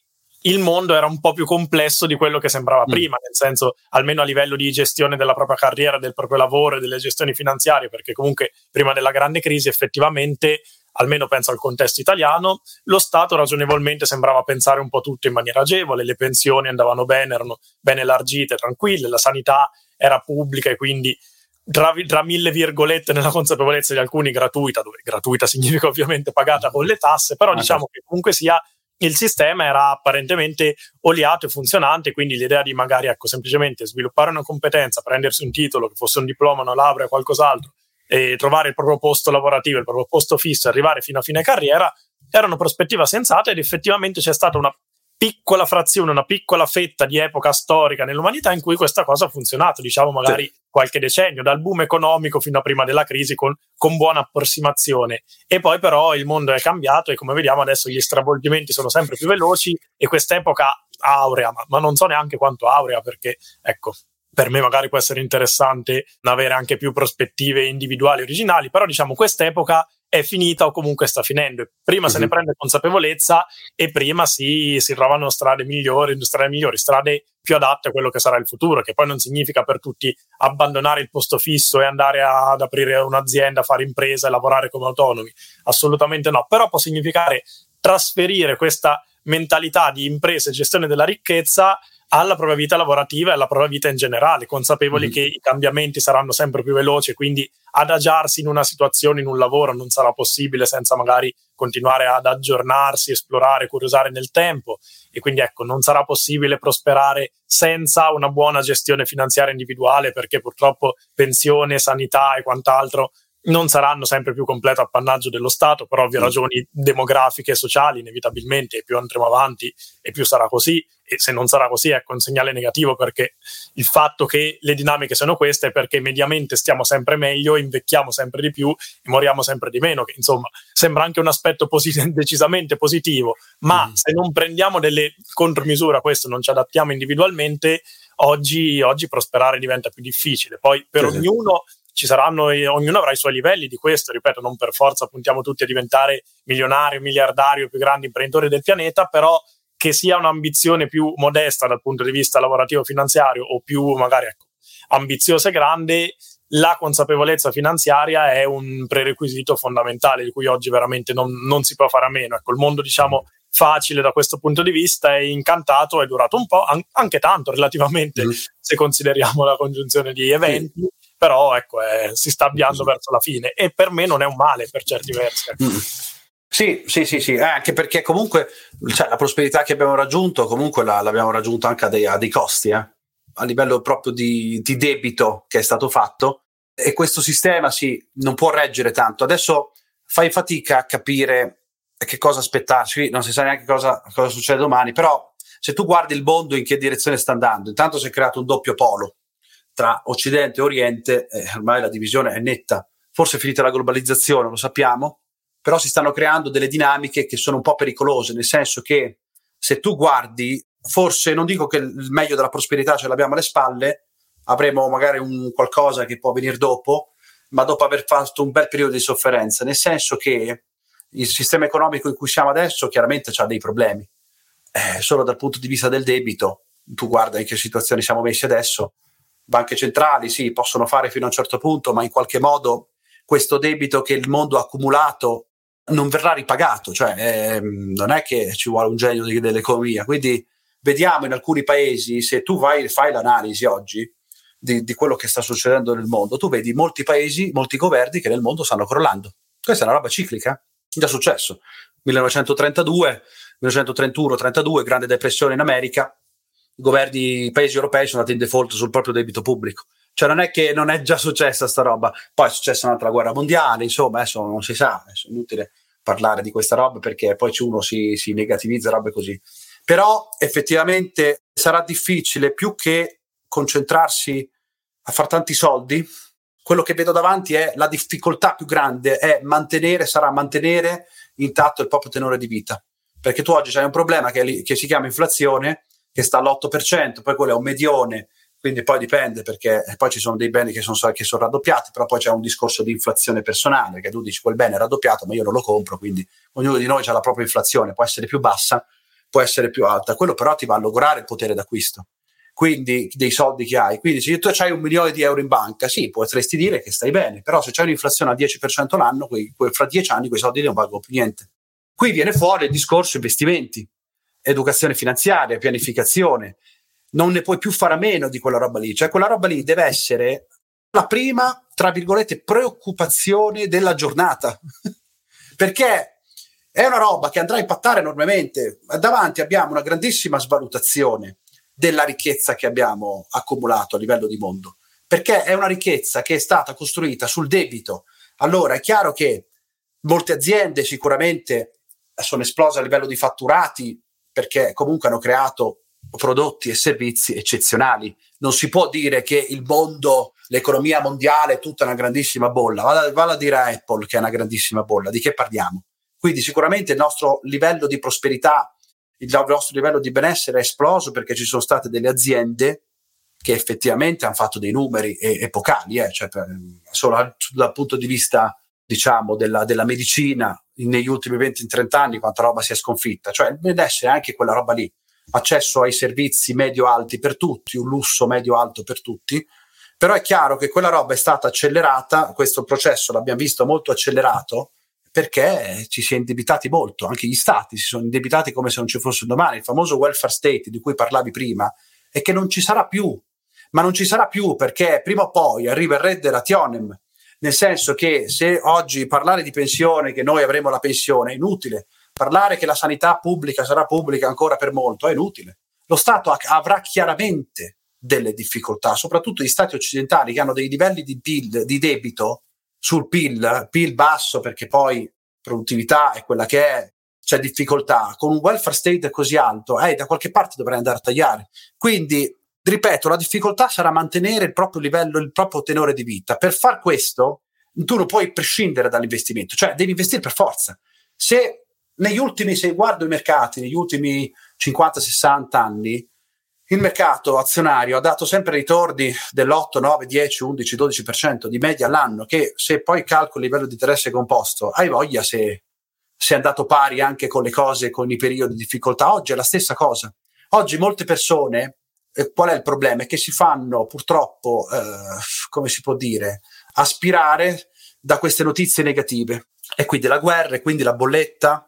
il mondo era un po' più complesso di quello che sembrava mm. prima, nel senso almeno a livello di gestione della propria carriera, del proprio lavoro e delle gestioni finanziarie, perché comunque prima della grande crisi effettivamente, almeno penso al contesto italiano, lo Stato ragionevolmente sembrava pensare un po' tutto in maniera agevole, le pensioni andavano bene, erano ben elargite, tranquille, la sanità era pubblica e quindi tra, tra mille virgolette, nella consapevolezza di alcuni, gratuita, dove gratuita significa ovviamente pagata con le tasse, però ah, diciamo no. che comunque sia il sistema era apparentemente oliato e funzionante, quindi l'idea di magari ecco semplicemente sviluppare una competenza, prendersi un titolo, che fosse un diploma, una laurea o qualcos'altro, e trovare il proprio posto lavorativo, il proprio posto fisso, arrivare fino a fine carriera, era una prospettiva sensata, ed effettivamente c'è stata una piccola frazione, una piccola fetta di epoca storica nell'umanità in cui questa cosa ha funzionato, diciamo magari sì. qualche decennio, dal boom economico fino a prima della crisi, con, con buona approssimazione. E poi però il mondo è cambiato e come vediamo adesso gli stravolgimenti sono sempre più veloci, e quest'epoca aurea, ma, ma non so neanche quanto aurea, perché ecco, per me magari può essere interessante avere anche più prospettive individuali originali, però diciamo quest'epoca è finita o comunque sta finendo. Prima uh-huh. se ne prende consapevolezza e prima si, si trovano strade migliori, strade migliori, strade più adatte a quello che sarà il futuro, che poi non significa per tutti abbandonare il posto fisso e andare a, ad aprire un'azienda, fare impresa e lavorare come autonomi. Assolutamente no. Però può significare trasferire questa mentalità di impresa e gestione della ricchezza alla propria vita lavorativa e alla propria vita in generale, consapevoli mm-hmm. che i cambiamenti saranno sempre più veloci, quindi adagiarsi in una situazione, in un lavoro non sarà possibile senza magari continuare ad aggiornarsi, esplorare, curiosare nel tempo, e quindi ecco non sarà possibile prosperare senza una buona gestione finanziaria individuale, perché purtroppo pensione, sanità e quant'altro non saranno sempre più completo appannaggio dello Stato per ovvie ragioni demografiche e sociali, inevitabilmente, e più andremo avanti e più sarà così, e se non sarà così ecco un segnale negativo, perché il fatto che le dinamiche siano queste è perché mediamente stiamo sempre meglio, invecchiamo sempre di più e moriamo sempre di meno, che insomma sembra anche un aspetto posit- decisamente positivo, ma mm. se non prendiamo delle contromisure a questo, non ci adattiamo individualmente, oggi, oggi prosperare diventa più difficile. Poi per sì, ognuno... ci saranno, ognuno avrà i suoi livelli di questo, ripeto, non per forza puntiamo tutti a diventare milionario, miliardario, più grandi imprenditori del pianeta, però che sia un'ambizione più modesta dal punto di vista lavorativo finanziario o più magari ecco, ambiziosa e grande, la consapevolezza finanziaria è un prerequisito fondamentale di cui oggi veramente non, non si può fare a meno. Ecco, il mondo diciamo facile da questo punto di vista è incantato, è durato un po', an- anche tanto relativamente mm. se consideriamo la congiunzione di eventi, sì. Però ecco, eh, si sta avviando mm-hmm. verso la fine, e per me non è un male per certi versi. Mm. Sì, sì, sì, sì, eh, anche perché comunque cioè, la prosperità che abbiamo raggiunto comunque la, l'abbiamo raggiunta anche a dei, a dei costi, eh? A livello proprio di, di debito che è stato fatto, e questo sistema sì, non può reggere tanto. Adesso fai fatica a capire che cosa aspettarsi, non si sa neanche cosa, cosa succede domani, però se tu guardi il mondo in che direzione sta andando, intanto si è creato un doppio polo tra Occidente e Oriente, eh, ormai la divisione è netta, forse è finita la globalizzazione, lo sappiamo, però si stanno creando delle dinamiche che sono un po' pericolose, nel senso che se tu guardi, forse non dico che il meglio della prosperità ce l'abbiamo alle spalle, avremo magari un qualcosa che può venire dopo, ma dopo aver fatto un bel periodo di sofferenza, nel senso che il sistema economico in cui siamo adesso chiaramente ha dei problemi, eh, solo dal punto di vista del debito, tu guarda in che situazione siamo messi adesso. Banche centrali sì, possono fare fino a un certo punto, ma in qualche modo questo debito che il mondo ha accumulato non verrà ripagato, cioè eh, non è che ci vuole un genio di, dell'economia. Quindi vediamo in alcuni paesi, se tu vai fai l'analisi oggi di, di quello che sta succedendo nel mondo, tu vedi molti paesi, molti governi che nel mondo stanno crollando. Questa è una roba ciclica, già successo. millenovecentotrentadue, millenovecentotrentuno, trentadue, Grande Depressione in America, i governi, i paesi europei sono andati in default sul proprio debito pubblico. Cioè non è che non è già successa sta roba. Poi è successa un'altra guerra mondiale, insomma, adesso non si sa, è inutile parlare di questa roba perché poi uno si, si negativizza, robe così. Però effettivamente sarà difficile, più che concentrarsi a far tanti soldi, quello che vedo davanti è la difficoltà più grande, è mantenere, sarà mantenere intatto il proprio tenore di vita. Perché tu oggi c'hai un problema che, che si chiama inflazione, che sta all'otto per cento, poi quello è un medione, quindi poi dipende, perché poi ci sono dei beni che sono, che sono raddoppiati, però poi c'è un discorso di inflazione personale, che tu dici quel bene è raddoppiato ma io non lo compro, quindi ognuno di noi ha la propria inflazione, può essere più bassa, può essere più alta, quello però ti va a logorare il potere d'acquisto, quindi dei soldi che hai. Quindi se tu hai un milione di euro in banca, sì, potresti dire che stai bene, però se c'è un'inflazione al dieci per cento l'anno, quei, quei, fra dieci anni quei soldi non valgono più niente. Qui viene fuori il discorso investimenti, educazione finanziaria, pianificazione, non ne puoi più fare a meno di quella roba lì, cioè quella roba lì deve essere la prima, tra virgolette, preoccupazione della giornata, perché è una roba che andrà a impattare enormemente. Davanti abbiamo una grandissima svalutazione della ricchezza che abbiamo accumulato a livello di mondo, perché è una ricchezza che è stata costruita sul debito. Allora è chiaro che molte aziende sicuramente sono esplose a livello di fatturati, perché comunque hanno creato prodotti e servizi eccezionali. Non si può dire che il mondo, l'economia mondiale è tutta una grandissima bolla. Vada, vada a dire a Apple che è una grandissima bolla, di che parliamo? Quindi sicuramente il nostro livello di prosperità, il nostro livello di benessere è esploso perché ci sono state delle aziende che effettivamente hanno fatto dei numeri e- epocali, eh? Cioè, per, solo dal punto di vista diciamo della, della medicina negli ultimi venti trenta anni quanta roba si è sconfitta, cioè deve essere anche quella roba lì, accesso ai servizi medio-alti per tutti, un lusso medio-alto per tutti, però è chiaro che quella roba è stata accelerata, questo processo l'abbiamo visto molto accelerato perché ci si è indebitati molto, anche gli stati si sono indebitati come se non ci fosse un domani, il famoso welfare state di cui parlavi prima e che non ci sarà più, ma non ci sarà più perché prima o poi arriva il re dell'Ationem. Nel senso che se oggi parlare di pensione, che noi avremo la pensione, è inutile. Parlare che la sanità pubblica sarà pubblica ancora per molto è inutile. Lo Stato ha, avrà chiaramente delle difficoltà, soprattutto gli Stati occidentali che hanno dei livelli di P I L, di debito sul P I L, P I L basso perché poi produttività è quella che è, c'è difficoltà, con un welfare state così alto, eh, da qualche parte dovrai andare a tagliare. Quindi, ripeto, la difficoltà sarà mantenere il proprio livello, il proprio tenore di vita. Per far questo, tu non puoi prescindere dall'investimento, cioè devi investire per forza. Se negli ultimi, se guardo i mercati, negli ultimi cinquanta sessanta anni, il mercato azionario ha dato sempre ritorni dell'otto, nove, dieci, undici, dodici per cento di media all'anno, che se poi calcoli il livello di interesse composto, hai voglia se, se è andato pari anche con le cose, con i periodi di difficoltà. Oggi è la stessa cosa. Oggi molte persone, eh, qual è il problema? È che si fanno purtroppo, eh, come si può dire, aspirare da queste notizie negative. E quindi la guerra, e quindi la bolletta.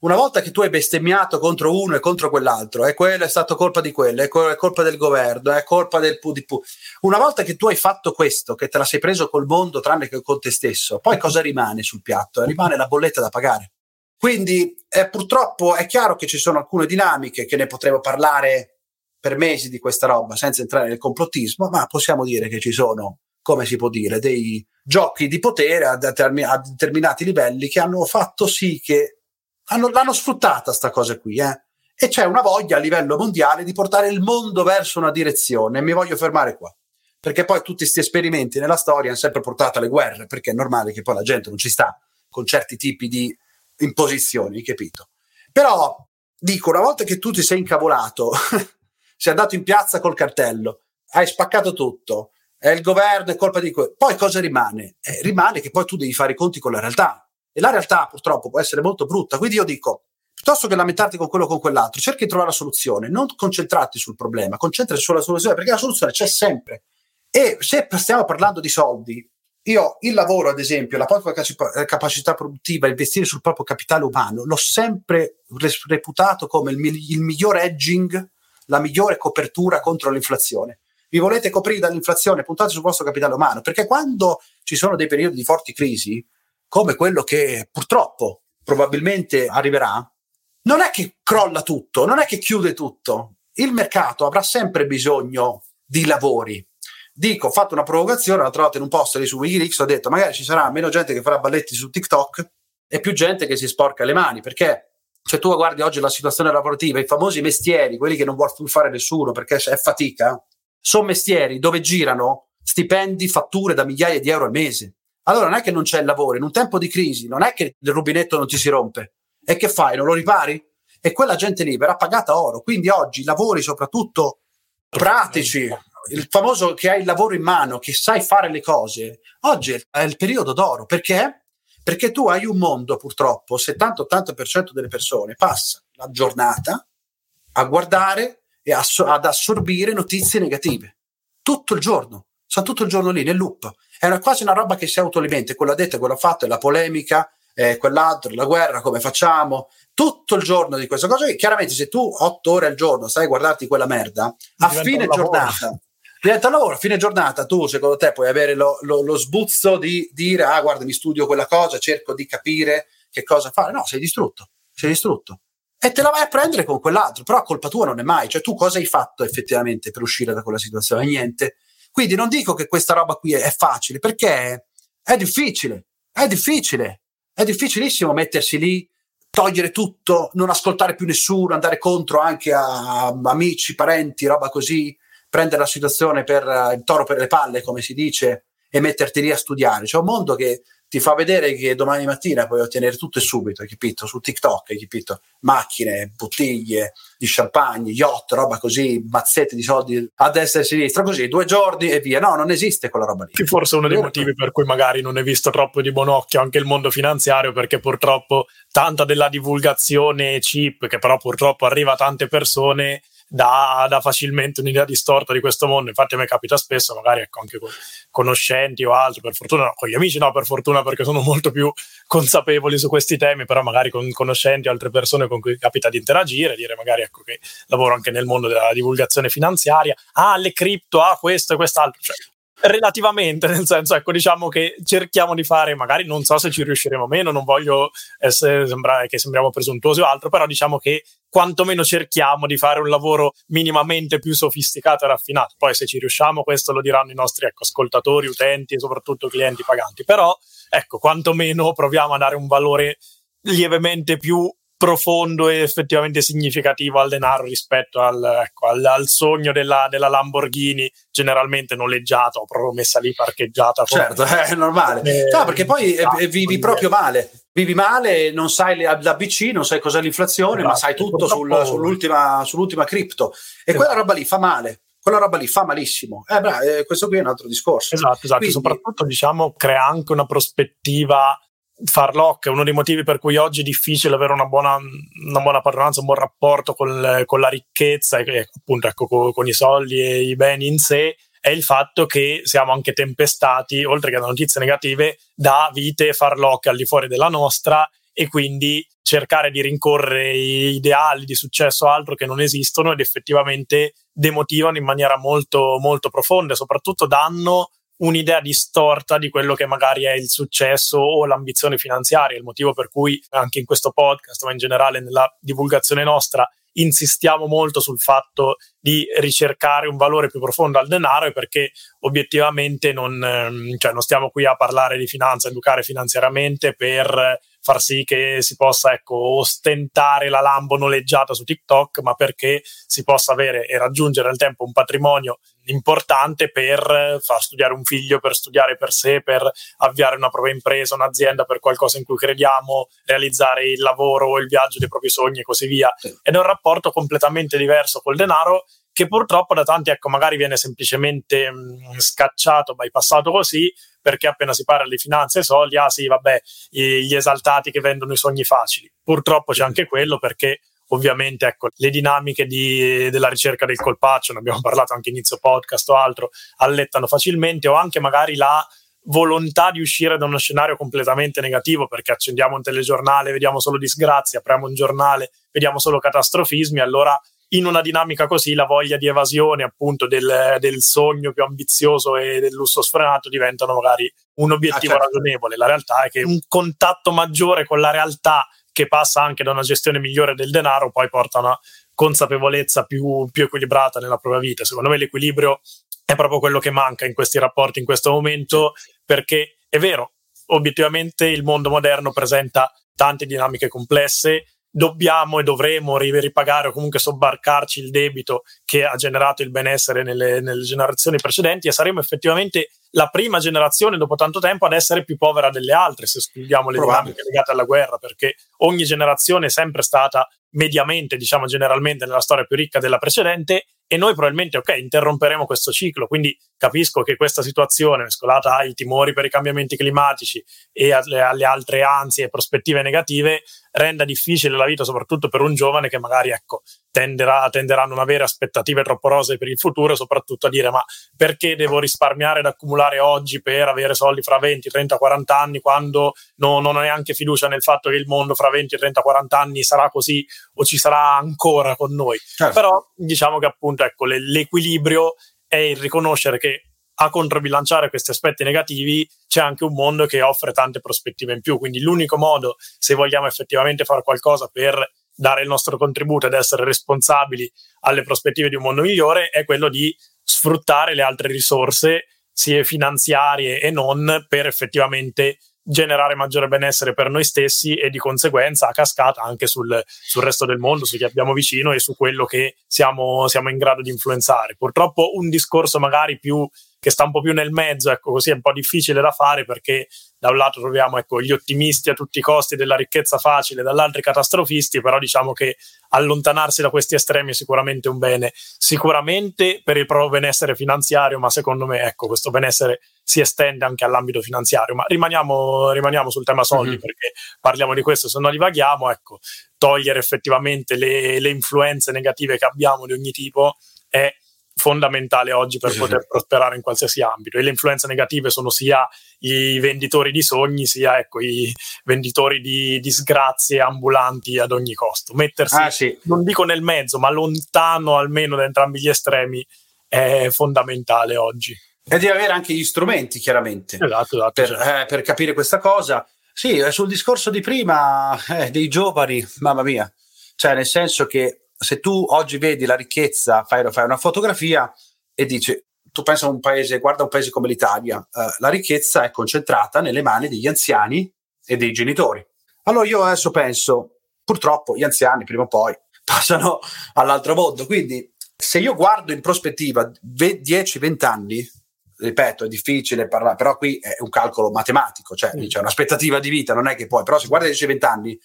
Una volta che tu hai bestemmiato contro uno e contro quell'altro, e eh, quello è stato colpa di quello, è eh, colpa del governo, è eh, colpa del P D P. Una volta che tu hai fatto questo, che te la sei preso col mondo tranne che con te stesso, poi cosa rimane sul piatto? Rimane la bolletta da pagare. Quindi eh, purtroppo è chiaro che ci sono alcune dinamiche che ne potremo parlare per mesi di questa roba senza entrare nel complottismo, ma possiamo dire che ci sono, come si può dire, dei giochi di potere a, determin- a determinati livelli che hanno fatto sì che Hanno, l'hanno sfruttata sta cosa qui, eh? E c'è una voglia a livello mondiale di portare il mondo verso una direzione. Mi voglio fermare qua, perché poi tutti questi esperimenti nella storia hanno sempre portato alle guerre, perché è normale che poi la gente non ci sta con certi tipi di imposizioni, capito? Però dico, una volta che tu ti sei incavolato sei andato in piazza col cartello, hai spaccato tutto, è il governo, è colpa di quello, poi cosa rimane? Eh, rimane che poi tu devi fare i conti con la realtà. E la realtà purtroppo può essere molto brutta, quindi io dico, piuttosto che lamentarti con quello o con quell'altro, cerchi di trovare la soluzione, non concentrarti sul problema, concentrati sulla soluzione, perché la soluzione c'è sempre. E se stiamo parlando di soldi, io il lavoro ad esempio, la propria capacità produttiva, investire sul proprio capitale umano, l'ho sempre reputato come il, mi- il miglior hedging, la migliore copertura contro l'inflazione. Vi volete coprire dall'inflazione, puntate sul vostro capitale umano, perché quando ci sono dei periodi di forti crisi, come quello che purtroppo probabilmente arriverà, non è che crolla tutto, non è che chiude tutto. Il mercato avrà sempre bisogno di lavori. Dico, ho fatto una provocazione, l'altra volta in un post lì su WikiLeaks, ho detto magari ci sarà meno gente che farà balletti su TikTok e più gente che si sporca le mani, perché se tu guardi oggi la situazione lavorativa, i famosi mestieri, quelli che non vuol più fare nessuno perché è fatica, sono mestieri dove girano stipendi, fatture da migliaia di euro al mese. Allora non è che non c'è il lavoro, in un tempo di crisi non è che il rubinetto non ti si rompe, e che fai? Non lo ripari? E quella gente lì verrà pagata oro, quindi oggi lavori soprattutto pratici, il famoso che hai il lavoro in mano, che sai fare le cose, oggi è il periodo d'oro, perché? Perché tu hai un mondo purtroppo, settanta ottanta per cento delle persone passa la giornata a guardare e ass- ad assorbire notizie negative, tutto il giorno. Sta tutto il giorno lì, nel loop. È una, quasi una roba che si autoalimenta, quello ha detto, quello ha fatto, è la polemica, è quell'altro, la guerra, come facciamo? Tutto il giorno di questa cosa. E chiaramente se tu otto ore al giorno stai a guardarti quella merda, a diventa fine giornata, diventa lavoro, a fine giornata tu secondo te puoi avere lo, lo, lo sbuzzo di dire ah guarda mi studio quella cosa, cerco di capire che cosa fare. No, sei distrutto, sei distrutto. E te la vai a prendere con quell'altro, però colpa tua non è mai. Cioè tu cosa hai fatto effettivamente per uscire da quella situazione? Niente. Quindi non dico che questa roba qui è facile, perché è difficile, è difficile, è difficilissimo mettersi lì, togliere tutto, non ascoltare più nessuno, andare contro anche a, a amici, parenti, roba così, prendere la situazione per uh, il toro per le palle, come si dice, e metterti lì a studiare. C'è un mondo che ti fa vedere che domani mattina puoi ottenere tutto e subito, hai capito? Su TikTok, hai capito? Macchine, bottiglie di champagne, yacht, roba così, mazzette di soldi a destra e a sinistra, così, due giorni e via. No, non esiste quella roba lì. Che forse è uno dei motivi per cui magari non è visto troppo di buon occhio anche il mondo finanziario, perché purtroppo tanta della divulgazione cheap, che però purtroppo arriva a tante persone, Da, da facilmente un'idea distorta di questo mondo. Infatti a me capita spesso, magari ecco, anche con conoscenti o altro, per fortuna no, con gli amici no, per fortuna, perché sono molto più consapevoli su questi temi, però magari con conoscenti o altre persone con cui capita di interagire, dire magari ecco che lavoro anche nel mondo della divulgazione finanziaria, ah le cripto, ah questo e quest'altro, cioè relativamente, nel senso, ecco, diciamo che cerchiamo di fare, magari non so se ci riusciremo o meno, non voglio essere, sembrare che sembriamo presuntuosi o altro, però diciamo che quantomeno cerchiamo di fare un lavoro minimamente più sofisticato e raffinato. Poi se ci riusciamo, questo lo diranno i nostri, ecco, ascoltatori, utenti e soprattutto clienti paganti, però ecco, quantomeno proviamo a dare un valore lievemente più profondo e effettivamente significativo al denaro rispetto al, ecco, al, al sogno della, della Lamborghini generalmente noleggiata o proprio messa lì parcheggiata. Certo, forse. È normale. Eh, no, perché poi esatto, eh, vivi proprio male. Vivi male, non sai l'A B C, non sai cos'è l'inflazione, esatto, ma sai tutto sul, sull'ultima, sull'ultima cripto. E esatto, quella roba lì fa male. Quella roba lì fa malissimo. Eh, bravo, eh, questo qui è un altro discorso. Esatto, esatto. Quindi, soprattutto, diciamo, crea anche una prospettiva farlocca. È uno dei motivi per cui oggi è difficile avere una buona, una buona padronanza, un buon rapporto col, con la ricchezza e appunto, ecco, con, con i soldi e i beni in sé, è il fatto che siamo anche tempestati, oltre che da notizie negative, da vite farlocche al di fuori della nostra, e quindi cercare di rincorrere ideali di successo o altro che non esistono ed effettivamente demotivano in maniera molto, molto profonda e soprattutto danno un'idea distorta di quello che magari è il successo o l'ambizione finanziaria, il motivo per cui anche in questo podcast, ma in generale nella divulgazione nostra, insistiamo molto sul fatto di ricercare un valore più profondo al denaro, e perché obiettivamente non, cioè non stiamo qui a parlare di finanza, educare finanziariamente per far sì che si possa, ecco, ostentare la Lambo noleggiata su TikTok, ma perché si possa avere e raggiungere nel tempo un patrimonio importante per far studiare un figlio, per studiare per sé, per avviare una propria impresa, un'azienda, per qualcosa in cui crediamo, realizzare il lavoro o il viaggio dei propri sogni e così via. Ed è un rapporto completamente diverso col denaro che purtroppo da tanti, ecco, magari viene semplicemente mh, scacciato, bypassato così, perché appena si parla di finanze e soldi, ah sì, vabbè, gli esaltati che vendono i sogni facili. Purtroppo c'è anche quello, perché ovviamente, ecco, le dinamiche di, della ricerca del colpaccio, ne abbiamo parlato anche inizio podcast o altro, allettano facilmente, o anche magari la volontà di uscire da uno scenario completamente negativo, perché accendiamo un telegiornale, vediamo solo disgrazie, apriamo un giornale, vediamo solo catastrofismi, allora in una dinamica così la voglia di evasione, appunto, del, del sogno più ambizioso e del lusso sfrenato diventano magari un obiettivo ah, certo. ragionevole. La realtà è che un contatto maggiore con la realtà, che passa anche da una gestione migliore del denaro, poi porta a una consapevolezza più, più equilibrata nella propria vita. Secondo me l'equilibrio è proprio quello che manca in questi rapporti in questo momento, perché è vero, obiettivamente il mondo moderno presenta tante dinamiche complesse, dobbiamo e dovremo ripagare o comunque sobbarcarci il debito che ha generato il benessere nelle, nelle generazioni precedenti, e saremo effettivamente la prima generazione dopo tanto tempo ad essere più povera delle altre, se escludiamo le dinamiche legate alla guerra, perché ogni generazione è sempre stata mediamente, diciamo generalmente, nella storia più ricca della precedente, e noi probabilmente, ok, interromperemo questo ciclo. Quindi capisco che questa situazione, mescolata ai timori per i cambiamenti climatici e alle, alle altre ansie e prospettive negative, renda difficile la vita soprattutto per un giovane che magari, ecco, tenderà, tenderà a non avere aspettative troppo rosee per il futuro, soprattutto a dire: ma perché devo risparmiare ed accumulare oggi per avere soldi fra venti, trenta, quaranta anni, quando no, non ho neanche fiducia nel fatto che il mondo fra venti, trenta, quaranta anni sarà così o ci sarà ancora con noi? Certo. Però diciamo che appunto, ecco, l'equilibrio è il riconoscere che a controbilanciare questi aspetti negativi c'è anche un mondo che offre tante prospettive in più. Quindi l'unico modo, se vogliamo effettivamente fare qualcosa per dare il nostro contributo ed essere responsabili alle prospettive di un mondo migliore, è quello di sfruttare le altre risorse, sia finanziarie e non, per effettivamente generare maggiore benessere per noi stessi e di conseguenza a cascata anche sul, sul resto del mondo, su chi abbiamo vicino e su quello che siamo, siamo in grado di influenzare. Purtroppo un discorso magari più che sta un po' più nel mezzo, ecco, così è un po' difficile da fare, perché da un lato troviamo, ecco, gli ottimisti a tutti i costi della ricchezza facile, dall'altro i catastrofisti, però diciamo che allontanarsi da questi estremi è sicuramente un bene, sicuramente per il proprio benessere finanziario, ma secondo me, ecco, questo benessere si estende anche all'ambito finanziario. Ma rimaniamo, rimaniamo sul tema soldi, mm-hmm. perché parliamo di questo, se no divaghiamo. Ecco, togliere effettivamente le, le influenze negative che abbiamo di ogni tipo è fondamentale oggi per poter prosperare in qualsiasi ambito, e le influenze negative sono sia i venditori di sogni, sia, ecco, i venditori di disgrazie ambulanti ad ogni costo. Mettersi, ah, sì. non dico nel mezzo, ma lontano almeno da entrambi gli estremi è fondamentale oggi. E devi avere anche gli strumenti, chiaramente, esatto, esatto, per, esatto. Eh, per capire questa cosa. Sì, sul discorso di prima eh, dei giovani, mamma mia, cioè nel senso che se tu oggi vedi la ricchezza, fai, fai una fotografia e dici, tu pensa a un paese, guarda un paese come l'Italia, eh, la ricchezza è concentrata nelle mani degli anziani e dei genitori. Allora io adesso penso, purtroppo gli anziani prima o poi passano all'altro mondo, quindi se io guardo in prospettiva dieci venti anni, ripeto, è difficile parlare, però qui è un calcolo matematico, cioè mm. c'è un'aspettativa di vita, non è che poi, però se guardi dieci venti anni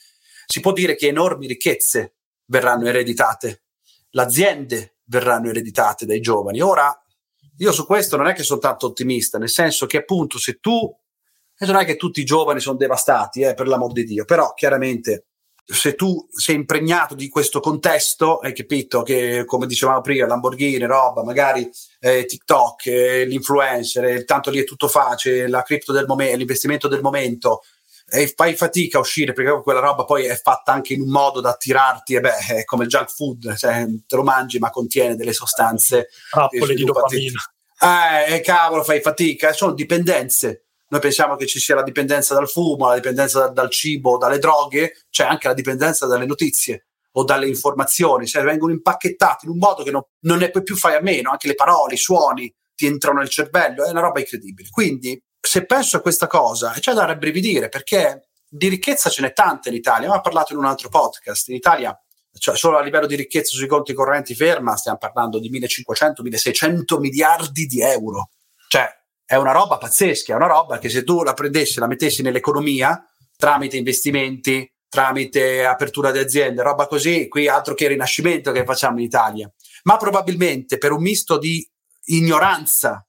si può dire che enormi ricchezze verranno ereditate, le aziende verranno ereditate dai giovani. Ora, io su questo non è che sono tanto ottimista, nel senso che appunto se tu, e non è che tutti i giovani sono devastati, eh, per l'amor di Dio, però chiaramente se tu sei impregnato di questo contesto, hai capito che, come dicevamo prima, Lamborghini, roba, magari eh, TikTok, eh, l'influencer, eh, tanto lì è tutto facile, la cripto del momento, l'investimento del momento, e eh, fai fatica a uscire perché quella roba poi è fatta anche in un modo da attirarti, e beh, è come il junk food, cioè, te lo mangi ma contiene delle sostanze, trappole di dopamina, eh, eh cavolo, fai fatica, sono dipendenze. Noi pensiamo che ci sia la dipendenza dal fumo, la dipendenza da, dal cibo, dalle droghe, c'è anche la dipendenza dalle notizie o dalle informazioni, cioè vengono impacchettati in un modo che non, non ne puoi più fare a meno, anche le parole, i suoni ti entrano nel cervello, è una roba incredibile. Quindi se penso a questa cosa c'è da rabbrividire, perché di ricchezza ce n'è tanta in Italia, abbiamo parlato in un altro podcast, in Italia cioè solo a livello di ricchezza sui conti correnti ferma stiamo parlando di millecinquecento milleseicento miliardi di euro, cioè è una roba pazzesca, è una roba che se tu la prendessi e la mettessi nell'economia tramite investimenti, tramite apertura di aziende, roba così, qui altro che rinascimento che facciamo in Italia. Ma probabilmente per un misto di ignoranza,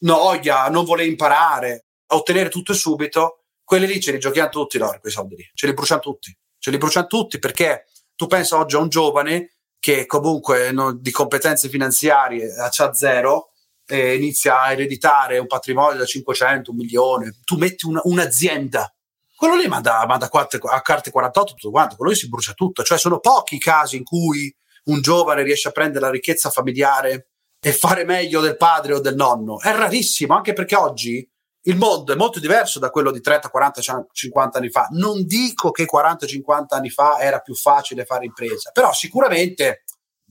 noia, non voler imparare, a ottenere tutto e subito, quelli lì ce li giochiamo tutti loro, quei soldi lì, ce li bruciano tutti, ce li bruciano tutti, perché tu pensa oggi a un giovane che comunque non, di competenze finanziarie c'ha zero, e inizia a ereditare un patrimonio da cinquecento, un milione, tu metti un, un'azienda, quello lì manda, manda quattro, a carte quarantotto tutto quanto, quello lì si brucia tutto, cioè sono pochi i casi in cui un giovane riesce a prendere la ricchezza familiare e fare meglio del padre o del nonno, è rarissimo, anche perché oggi il mondo è molto diverso da quello di trenta, quaranta, cinquanta anni fa, non dico che quaranta cinquanta anni fa era più facile fare impresa, però sicuramente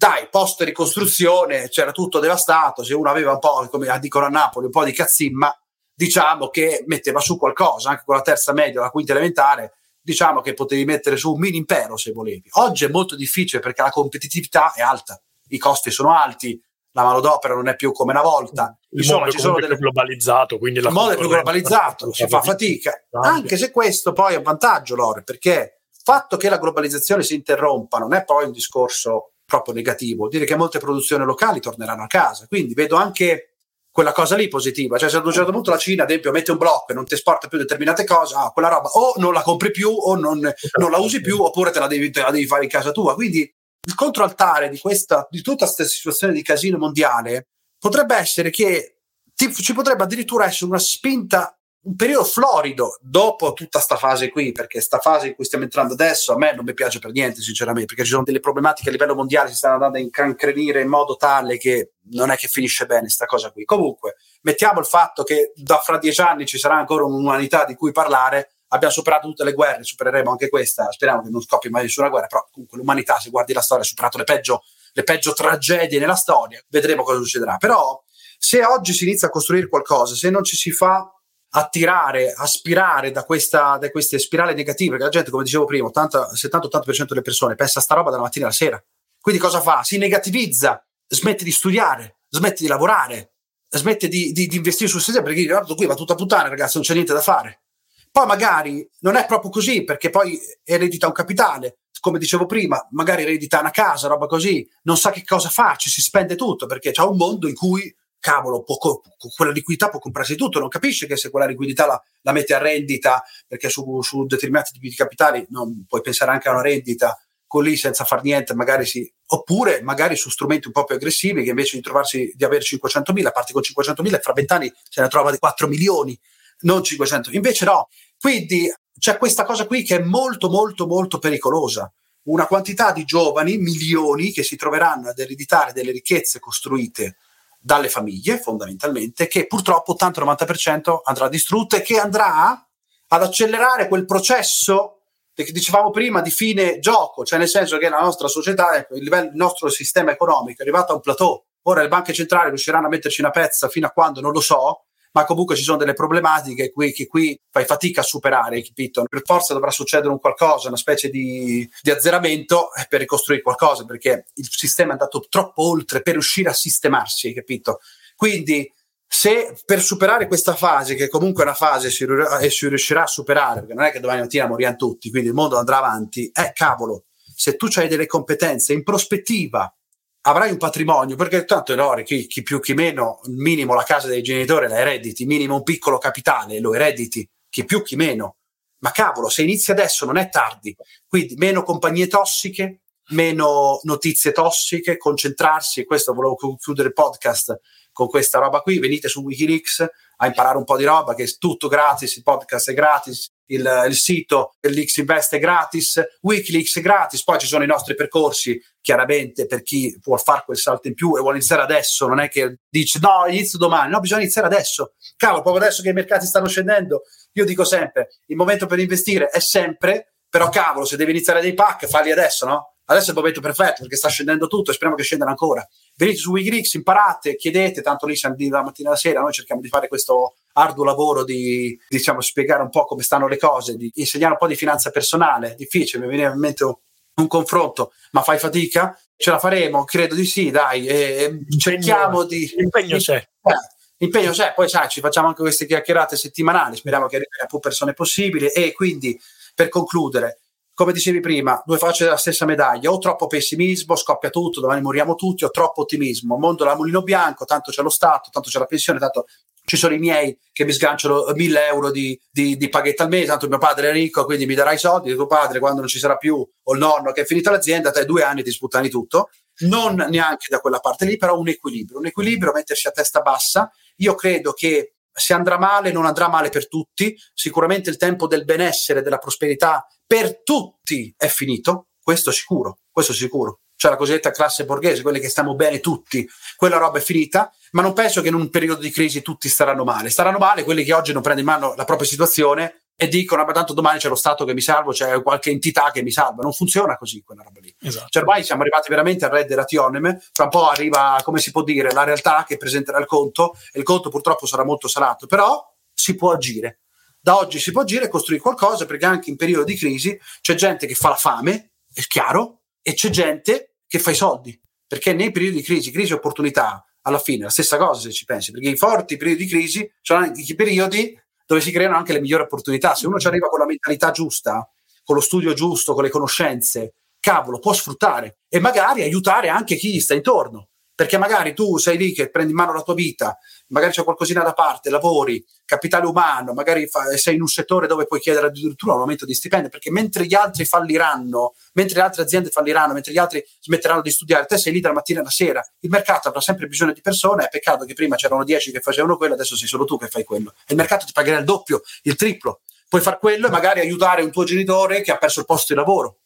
dai, post ricostruzione, c'era tutto devastato, se uno aveva un po', come dicono a Napoli, un po' di cazzimma, diciamo che metteva su qualcosa, anche con la terza media, la quinta elementare, diciamo che potevi mettere su un mini impero se volevi. Oggi è molto difficile perché la competitività è alta, i costi sono alti, la manodopera non è più come una volta. Il Insomma, mondo ci sono è delle... più globalizzato. Quindi la il mondo è più globalizzato, si fa fatica, anche se questo poi è un vantaggio, Lore, perché il fatto che la globalizzazione si interrompa non è poi un discorso troppo negativo, vuol dire che molte produzioni locali torneranno a casa, quindi vedo anche quella cosa lì positiva, cioè se ad un certo punto la Cina ad esempio mette un blocco e non ti esporta più determinate cose, ah, quella roba o non la compri più o non, non la usi più oppure te la, devi, te la devi fare in casa tua, quindi il controaltare di questa di tutta questa situazione di casino mondiale potrebbe essere che ti, ci potrebbe addirittura essere una spinta, un periodo florido dopo tutta sta fase qui, perché sta fase in cui stiamo entrando adesso a me non mi piace per niente sinceramente, perché ci sono delle problematiche a livello mondiale si stanno andando a incancrenire in modo tale che non è che finisce bene sta cosa qui. Comunque mettiamo il fatto che da fra dieci anni ci sarà ancora un'umanità di cui parlare, abbiamo superato tutte le guerre, supereremo anche questa, speriamo che non scoppi mai nessuna guerra, però comunque l'umanità, se guardi la storia, ha superato le peggio, le peggio tragedie nella storia, vedremo cosa succederà. Però se oggi si inizia a costruire qualcosa, se non ci si fa attirare, aspirare da, questa, da queste spirali negative, perché la gente, come dicevo prima, settanta ottanta per cento delle persone pensa a sta roba dalla mattina alla sera, quindi cosa fa? Si negativizza, smette di studiare, smette di lavorare, smette di, di, di investire su se stesso, perché guarda qui va tutta a puttane ragazzi, non c'è niente da fare. Poi magari non è proprio così, perché poi eredita un capitale, come dicevo prima, magari eredita una casa, roba così, non sa che cosa farci, si spende tutto, perché c'è un mondo in cui cavolo, può, può, quella liquidità può comprarsi tutto, non capisce che se quella liquidità la, la mette a rendita, perché su, su determinati tipi di capitali non puoi pensare anche a una rendita con lì senza far niente, magari sì, oppure magari su strumenti un po' più aggressivi che invece di trovarsi di avere cinquecentomila parti con cinquecentomila e fra vent'anni se ne trova di quattro milioni, non cinquecento, invece no, quindi c'è questa cosa qui che è molto molto molto pericolosa, una quantità di giovani, milioni, che si troveranno ad ereditare delle ricchezze costruite dalle famiglie, fondamentalmente, che purtroppo ottanta novanta per cento andrà distrutto e che andrà ad accelerare quel processo che dicevamo prima di fine gioco, cioè nel senso che la nostra società, il, livello, il nostro sistema economico è arrivato a un plateau. Ora le banche centrali riusciranno a metterci una pezza fino a quando non lo so, ma comunque ci sono delle problematiche qui, che qui fai fatica a superare, capito? Per forza dovrà succedere un qualcosa, una specie di, di azzeramento per ricostruire qualcosa, perché il sistema è andato troppo oltre per riuscire a sistemarsi, capito? Quindi se per superare questa fase, che comunque è una fase si, e si riuscirà a superare, perché non è che domani mattina moriamo tutti, quindi il mondo andrà avanti, eh cavolo, se tu hai delle competenze in prospettiva, avrai un patrimonio, perché tanto no, chi, chi più chi meno, minimo la casa dei genitori la erediti, minimo un piccolo capitale lo erediti, chi più chi meno, ma cavolo, se inizi adesso non è tardi, quindi meno compagnie tossiche, meno notizie tossiche, concentrarsi, e questo volevo chiudere il podcast con questa roba qui, venite su WikiLeaks a imparare un po' di roba, che è tutto gratis, il podcast è gratis, il, il sito Lix Invest è gratis, WikiLeaks è gratis, poi ci sono i nostri percorsi, chiaramente per chi può fare quel salto in più e vuole iniziare adesso, non è che dici no, inizio domani, no, bisogna iniziare adesso, cavolo, proprio adesso che i mercati stanno scendendo, io dico sempre, il momento per investire è sempre, però cavolo, se devi iniziare dei pack, falli adesso, no? Adesso è il momento perfetto perché sta scendendo tutto e speriamo che scendano ancora. Venite su WikiLeaks, imparate, chiedete, tanto lì siamo la mattina alla sera, noi cerchiamo di fare questo arduo lavoro di, diciamo, spiegare un po' come stanno le cose, di insegnare un po' di finanza personale, difficile, mi viene in mente un confronto, ma fai fatica? Ce la faremo? Credo di sì, dai, e cerchiamo di... L'impegno c'è. Eh, l'impegno c'è, poi sai, ci facciamo anche queste chiacchierate settimanali, speriamo che arrivino a più persone possibili e quindi, per concludere, come dicevi prima, due facce della stessa medaglia, o troppo pessimismo, scoppia tutto, domani moriamo tutti, o troppo ottimismo, mondo da mulino bianco, tanto c'è lo Stato, tanto c'è la pensione, tanto ci sono i miei che mi sganciano mille euro di, di, di paghetta al mese, tanto mio padre è ricco, quindi mi darà i soldi, tuo padre quando non ci sarà più, o il nonno che è finito l'azienda, te due anni ti sputtani tutto, non neanche da quella parte lì, però un equilibrio, un equilibrio, mettersi a testa bassa, io credo che se andrà male, non andrà male per tutti, sicuramente il tempo del benessere, della prosperità per tutti è finito, questo sicuro, questo sicuro, cioè la cosiddetta classe borghese, quelle che stiamo bene tutti, quella roba è finita, ma non penso che in un periodo di crisi tutti staranno male, staranno male quelli che oggi non prendono in mano la propria situazione e dicono, ma tanto domani c'è lo Stato che mi salvo, c'è qualche entità che mi salva, non funziona così quella roba lì, esatto. Cioè ormai siamo arrivati veramente al rederationem, tra un po' arriva, come si può dire, la realtà che presenterà il conto, e il conto purtroppo sarà molto salato, però si può agire, da oggi si può agire e costruire qualcosa, perché anche in periodo di crisi c'è gente che fa la fame, è chiaro, e c'è gente che fa i soldi, perché nei periodi di crisi, crisi e opportunità, alla fine è la stessa cosa se ci pensi, perché i forti periodi di crisi sono anche i periodi dove si creano anche le migliori opportunità, se uno ci arriva con la mentalità giusta, con lo studio giusto, con le conoscenze, cavolo, può sfruttare e magari aiutare anche chi gli sta intorno, perché magari tu sei lì che prendi in mano la tua vita, magari c'è qualcosina da parte, lavori, capitale umano, magari fa, sei in un settore dove puoi chiedere addirittura un aumento di stipendio, perché mentre gli altri falliranno, mentre le altre aziende falliranno, mentre gli altri smetteranno di studiare, te sei lì dalla mattina alla sera, il mercato avrà sempre bisogno di persone, è peccato che prima c'erano dieci che facevano quello, adesso sei solo tu che fai quello, e il mercato ti pagherà il doppio, il triplo, puoi far quello e magari aiutare un tuo genitore che ha perso il posto di lavoro,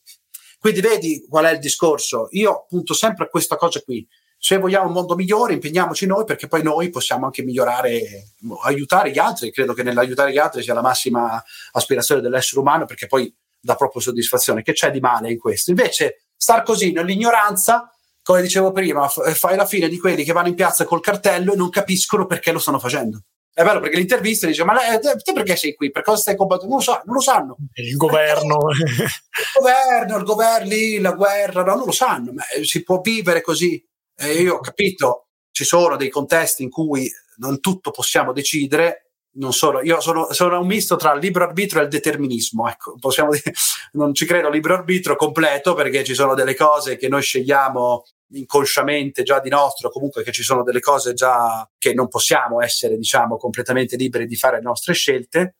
quindi vedi qual è il discorso, io punto sempre a questa cosa qui, se vogliamo un mondo migliore impegniamoci noi, perché poi noi possiamo anche migliorare, aiutare gli altri, credo che nell'aiutare gli altri sia la massima aspirazione dell'essere umano, perché poi dà proprio soddisfazione, che c'è di male in questo? Invece star così nell'ignoranza, come dicevo prima, f- fai la fine di quelli che vanno in piazza col cartello e non capiscono perché lo stanno facendo, è bello perché l'intervista dice, ma lei, te perché sei qui, per cosa stai combattendo, non lo so, non lo sanno il governo il governo, il governo lì, la guerra, no, non lo sanno, ma si può vivere così. E io ho capito, ci sono dei contesti in cui non tutto possiamo decidere, non solo, io sono, sono un misto tra il libero arbitrio e il determinismo, ecco, possiamo dire, non ci credo libero arbitrio completo, perché ci sono delle cose che noi scegliamo inconsciamente già di nostro, comunque che ci sono delle cose già che non possiamo essere, diciamo, completamente liberi di fare le nostre scelte,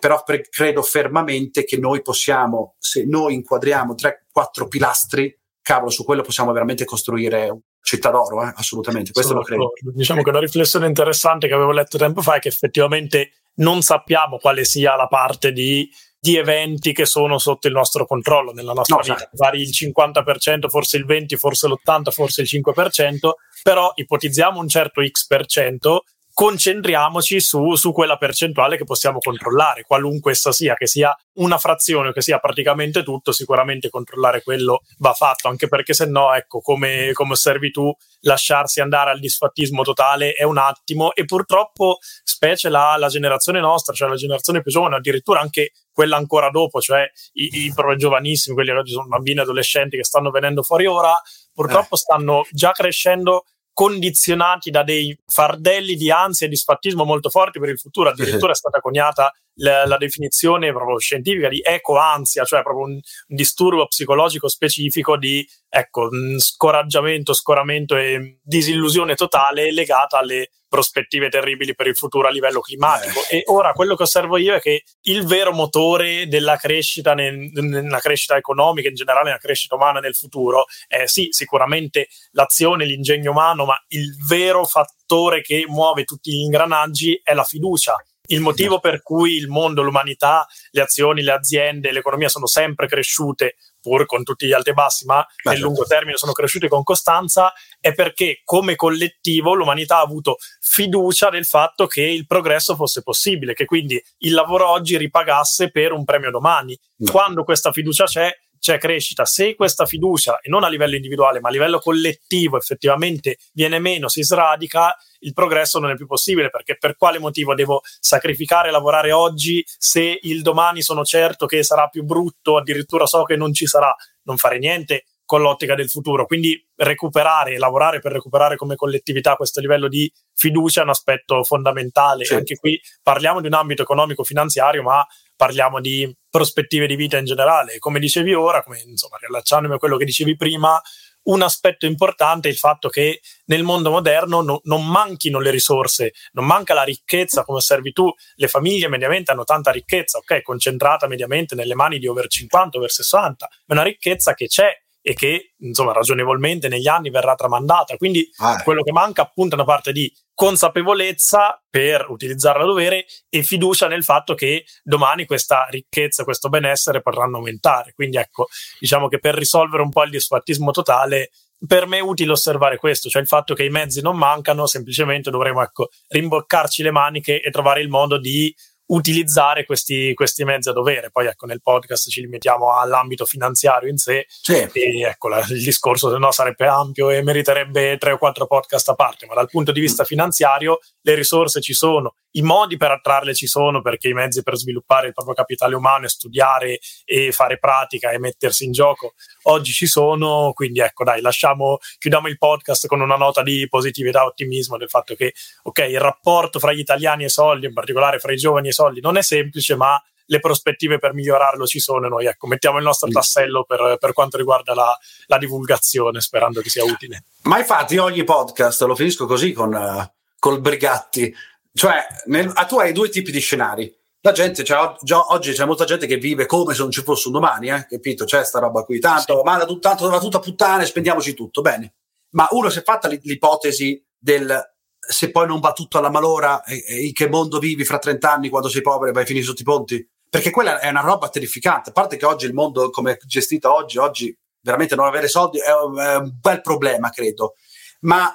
però pre- credo fermamente che noi possiamo, se noi inquadriamo tre, quattro pilastri, cavolo, su quello possiamo veramente costruire città d'oro, eh? Assolutamente, questo lo credo. Diciamo che una riflessione interessante che avevo letto tempo fa è che effettivamente non sappiamo quale sia la parte di di eventi che sono sotto il nostro controllo nella nostra no, vita, certo. Vari il cinquanta per cento, forse il venti per cento, forse l'ottanta per cento, forse il cinque per cento, però ipotizziamo un certo X per cento, concentriamoci su, su quella percentuale che possiamo controllare, qualunque essa sia, che sia una frazione o che sia praticamente tutto, sicuramente controllare quello va fatto, anche perché se no, ecco, come, come osservi tu, lasciarsi andare al disfattismo totale è un attimo, e purtroppo specie la, la generazione nostra, cioè la generazione più giovane, addirittura anche quella ancora dopo, cioè i, i proprio giovanissimi, quelli che oggi sono bambini e adolescenti che stanno venendo fuori ora, purtroppo eh. stanno già crescendo condizionati da dei fardelli di ansia e di sfattismo molto forti per il futuro. Addirittura è stata coniata la, la definizione proprio scientifica di ecoansia, cioè proprio un, un disturbo psicologico specifico di ecco scoraggiamento, scoramento e disillusione totale legata alle prospettive terribili per il futuro a livello climatico. Eh. E ora quello che osservo io è che il vero motore della crescita, nel, nella crescita economica in generale, nella crescita umana nel futuro, è sì, sicuramente l'azione, l'ingegno umano, ma il vero fattore che muove tutti gli ingranaggi è la fiducia. Il motivo per cui il mondo, l'umanità, le azioni, le aziende, l'economia sono sempre cresciute, pur con tutti gli alti e bassi, ma nel lungo termine sono cresciute con costanza, è perché come collettivo l'umanità ha avuto fiducia nel fatto che il progresso fosse possibile, che quindi il lavoro oggi ripagasse per un premio domani. No. Quando questa fiducia c'è, c'è crescita. Se questa fiducia, e non a livello individuale, ma a livello collettivo effettivamente viene meno, si sradica, il progresso non è più possibile, perché per quale motivo devo sacrificare, lavorare oggi se il domani sono certo che sarà più brutto, addirittura so che non ci sarà? Non fare niente con l'ottica del futuro. Quindi recuperare, lavorare per recuperare come collettività questo livello di fiducia è un aspetto fondamentale. Certo. Anche qui parliamo di un ambito economico-finanziario, ma parliamo di prospettive di vita in generale. Come dicevi ora, come insomma riallacciandomi a quello che dicevi prima, un aspetto importante è il fatto che nel mondo moderno no, non manchino le risorse, non manca la ricchezza, come osservi tu. Le famiglie mediamente hanno tanta ricchezza, ok, concentrata mediamente nelle mani di over cinquanta, over sessanta, ma è una ricchezza che c'è e che insomma ragionevolmente negli anni verrà tramandata. Quindi ah, quello che manca appunto è una parte di consapevolezza per utilizzarla a dovere e fiducia nel fatto che domani questa ricchezza, questo benessere potranno aumentare. Quindi ecco, diciamo che per risolvere un po' il disfattismo totale, per me è utile osservare questo, cioè il fatto che i mezzi non mancano, semplicemente dovremo ecco rimboccarci le maniche e trovare il modo di utilizzare questi, questi mezzi a dovere. Poi ecco nel podcast ci limitiamo all'ambito finanziario in sé, sì. E ecco la, il discorso se no sarebbe ampio e meriterebbe tre o quattro podcast a parte, ma dal punto di vista finanziario le risorse ci sono, i modi per attrarle ci sono, perché i mezzi per sviluppare il proprio capitale umano e studiare e fare pratica e mettersi in gioco oggi ci sono. Quindi ecco dai, lasciamo, chiudiamo il podcast con una nota di positività, ottimismo del fatto che ok, il rapporto fra gli italiani e i soldi, in particolare fra i giovani e i soldi, non è semplice, ma le prospettive per migliorarlo ci sono. Noi ecco mettiamo il nostro tassello per, per quanto riguarda la, la divulgazione, sperando che sia utile. Ma infatti ogni podcast lo finisco così con uh, col Brigatti, cioè nel, a tu hai due tipi di scenari. La gente, cioè, già oggi c'è molta gente che vive come se non ci fosse un domani, eh, capito? C'è sta roba qui, tanto sì. Ma la tutta, tanto, la tutta puttana, spendiamoci tutto, bene. Ma uno si è fatta l'ipotesi del se poi non va tutto alla malora, in che mondo vivi fra trent'anni quando sei povero e vai a finire sotto i ponti? Perché quella è una roba terrificante. A parte che oggi il mondo, come è gestito oggi, oggi veramente non avere soldi è un bel problema, credo. Ma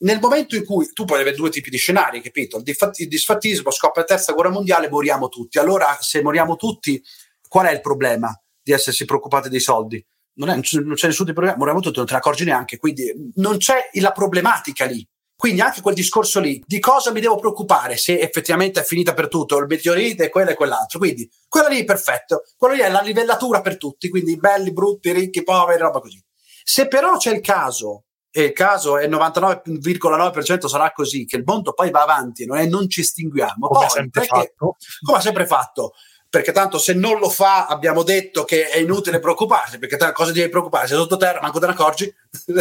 nel momento in cui tu puoi avere due tipi di scenari, capito? Il disfattismo, scoppia la terza guerra mondiale, moriamo tutti. Allora, se moriamo tutti, qual è il problema di essersi preoccupati dei soldi? Non, è, non c'è nessun problema, moriamo tutti, non te ne accorgi neanche. Quindi non c'è la problematica lì. Quindi anche quel discorso lì, di cosa mi devo preoccupare se effettivamente è finita per tutto, il meteorite e quello e quell'altro. Quindi quello lì è perfetto, quello lì è la livellatura per tutti, quindi belli, brutti, ricchi, poveri, roba così. Se però c'è il caso, e il caso è il novantanove virgola nove per cento sarà così, che il mondo poi va avanti, non, è, non ci estinguiamo. Come ha sempre fatto. Come ha sempre fatto. Perché tanto se non lo fa abbiamo detto che è inutile preoccuparsi, perché t- cosa devi preoccuparsi? Sei sottoterra, manco te ne accorgi,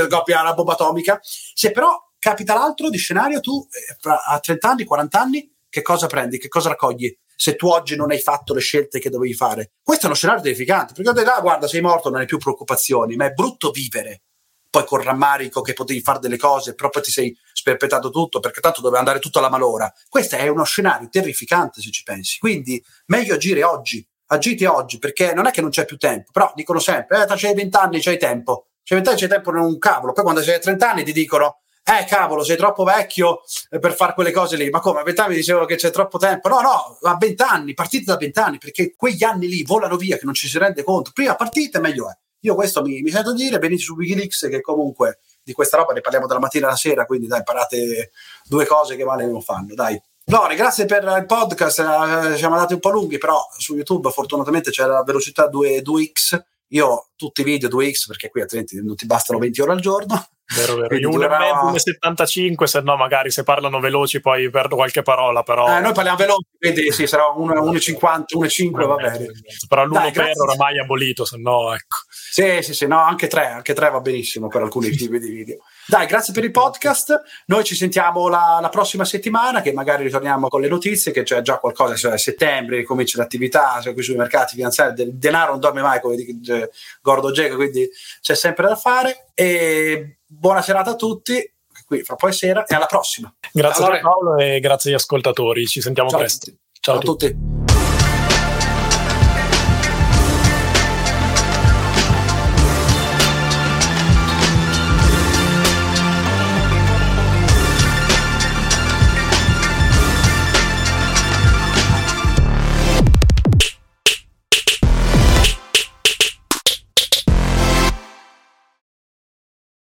coppia la bomba atomica. Se però capita l'altro di scenario, tu a trent'anni, quarant'anni, che cosa prendi, che cosa raccogli se tu oggi non hai fatto le scelte che dovevi fare? Questo è uno scenario terrificante, perché te, ah, guarda, sei morto, non hai più preoccupazioni, ma è brutto vivere poi col rammarico che potevi fare delle cose, proprio ti sei sperpetato tutto, perché tanto doveva andare tutto alla malora. Questo è uno scenario terrificante se ci pensi, quindi meglio agire oggi, agite oggi, perché non è che non c'è più tempo, però dicono sempre, eh, tra c'hai vent'anni c'hai tempo, c'hai vent'anni c'hai tempo, non un cavolo, poi quando sei a trent'anni ti dicono, eh cavolo, sei troppo vecchio per fare quelle cose lì, ma come, a vent'anni dicevo che c'è troppo tempo, no no, a vent'anni, partite da vent'anni, perché quegli anni lì volano via, che non ci si rende conto, prima partite meglio è, io questo mi, mi sento dire, venite su WikiLeaks che comunque di questa roba ne parliamo dalla mattina alla sera, quindi dai, imparate due cose che male non fanno, dai. Lore, grazie per il podcast, siamo andati un po' lunghi, però su YouTube fortunatamente c'è la velocità due, due x, io tutti i video due x perché qui altrimenti non ti bastano venti ore al giorno. Vero, vero. Io uno e settantacinque, se no magari se parlano veloci poi perdo qualche parola, però eh, noi parliamo veloci, quindi sì, sarà uno e cinquanta, uno e cinque, va bene. Però l'uno per oramai è abolito, se no ecco. Sì, sì, sì, no, anche tre, anche tre va benissimo per alcuni tipi di video. Dai, grazie per il podcast. Noi ci sentiamo la, la prossima settimana, che magari ritorniamo con le notizie, che c'è già qualcosa, cioè a settembre comincia l'attività, cioè qui sui mercati finanziari del denaro non dorme mai, come dice Gordon Gekko, quindi c'è sempre da fare. E buona serata a tutti, qui fra poi sera e alla prossima. Grazie allora. Paolo, e grazie agli ascoltatori, ci sentiamo ciao presto. Ciao a tutti. Ciao a tutti.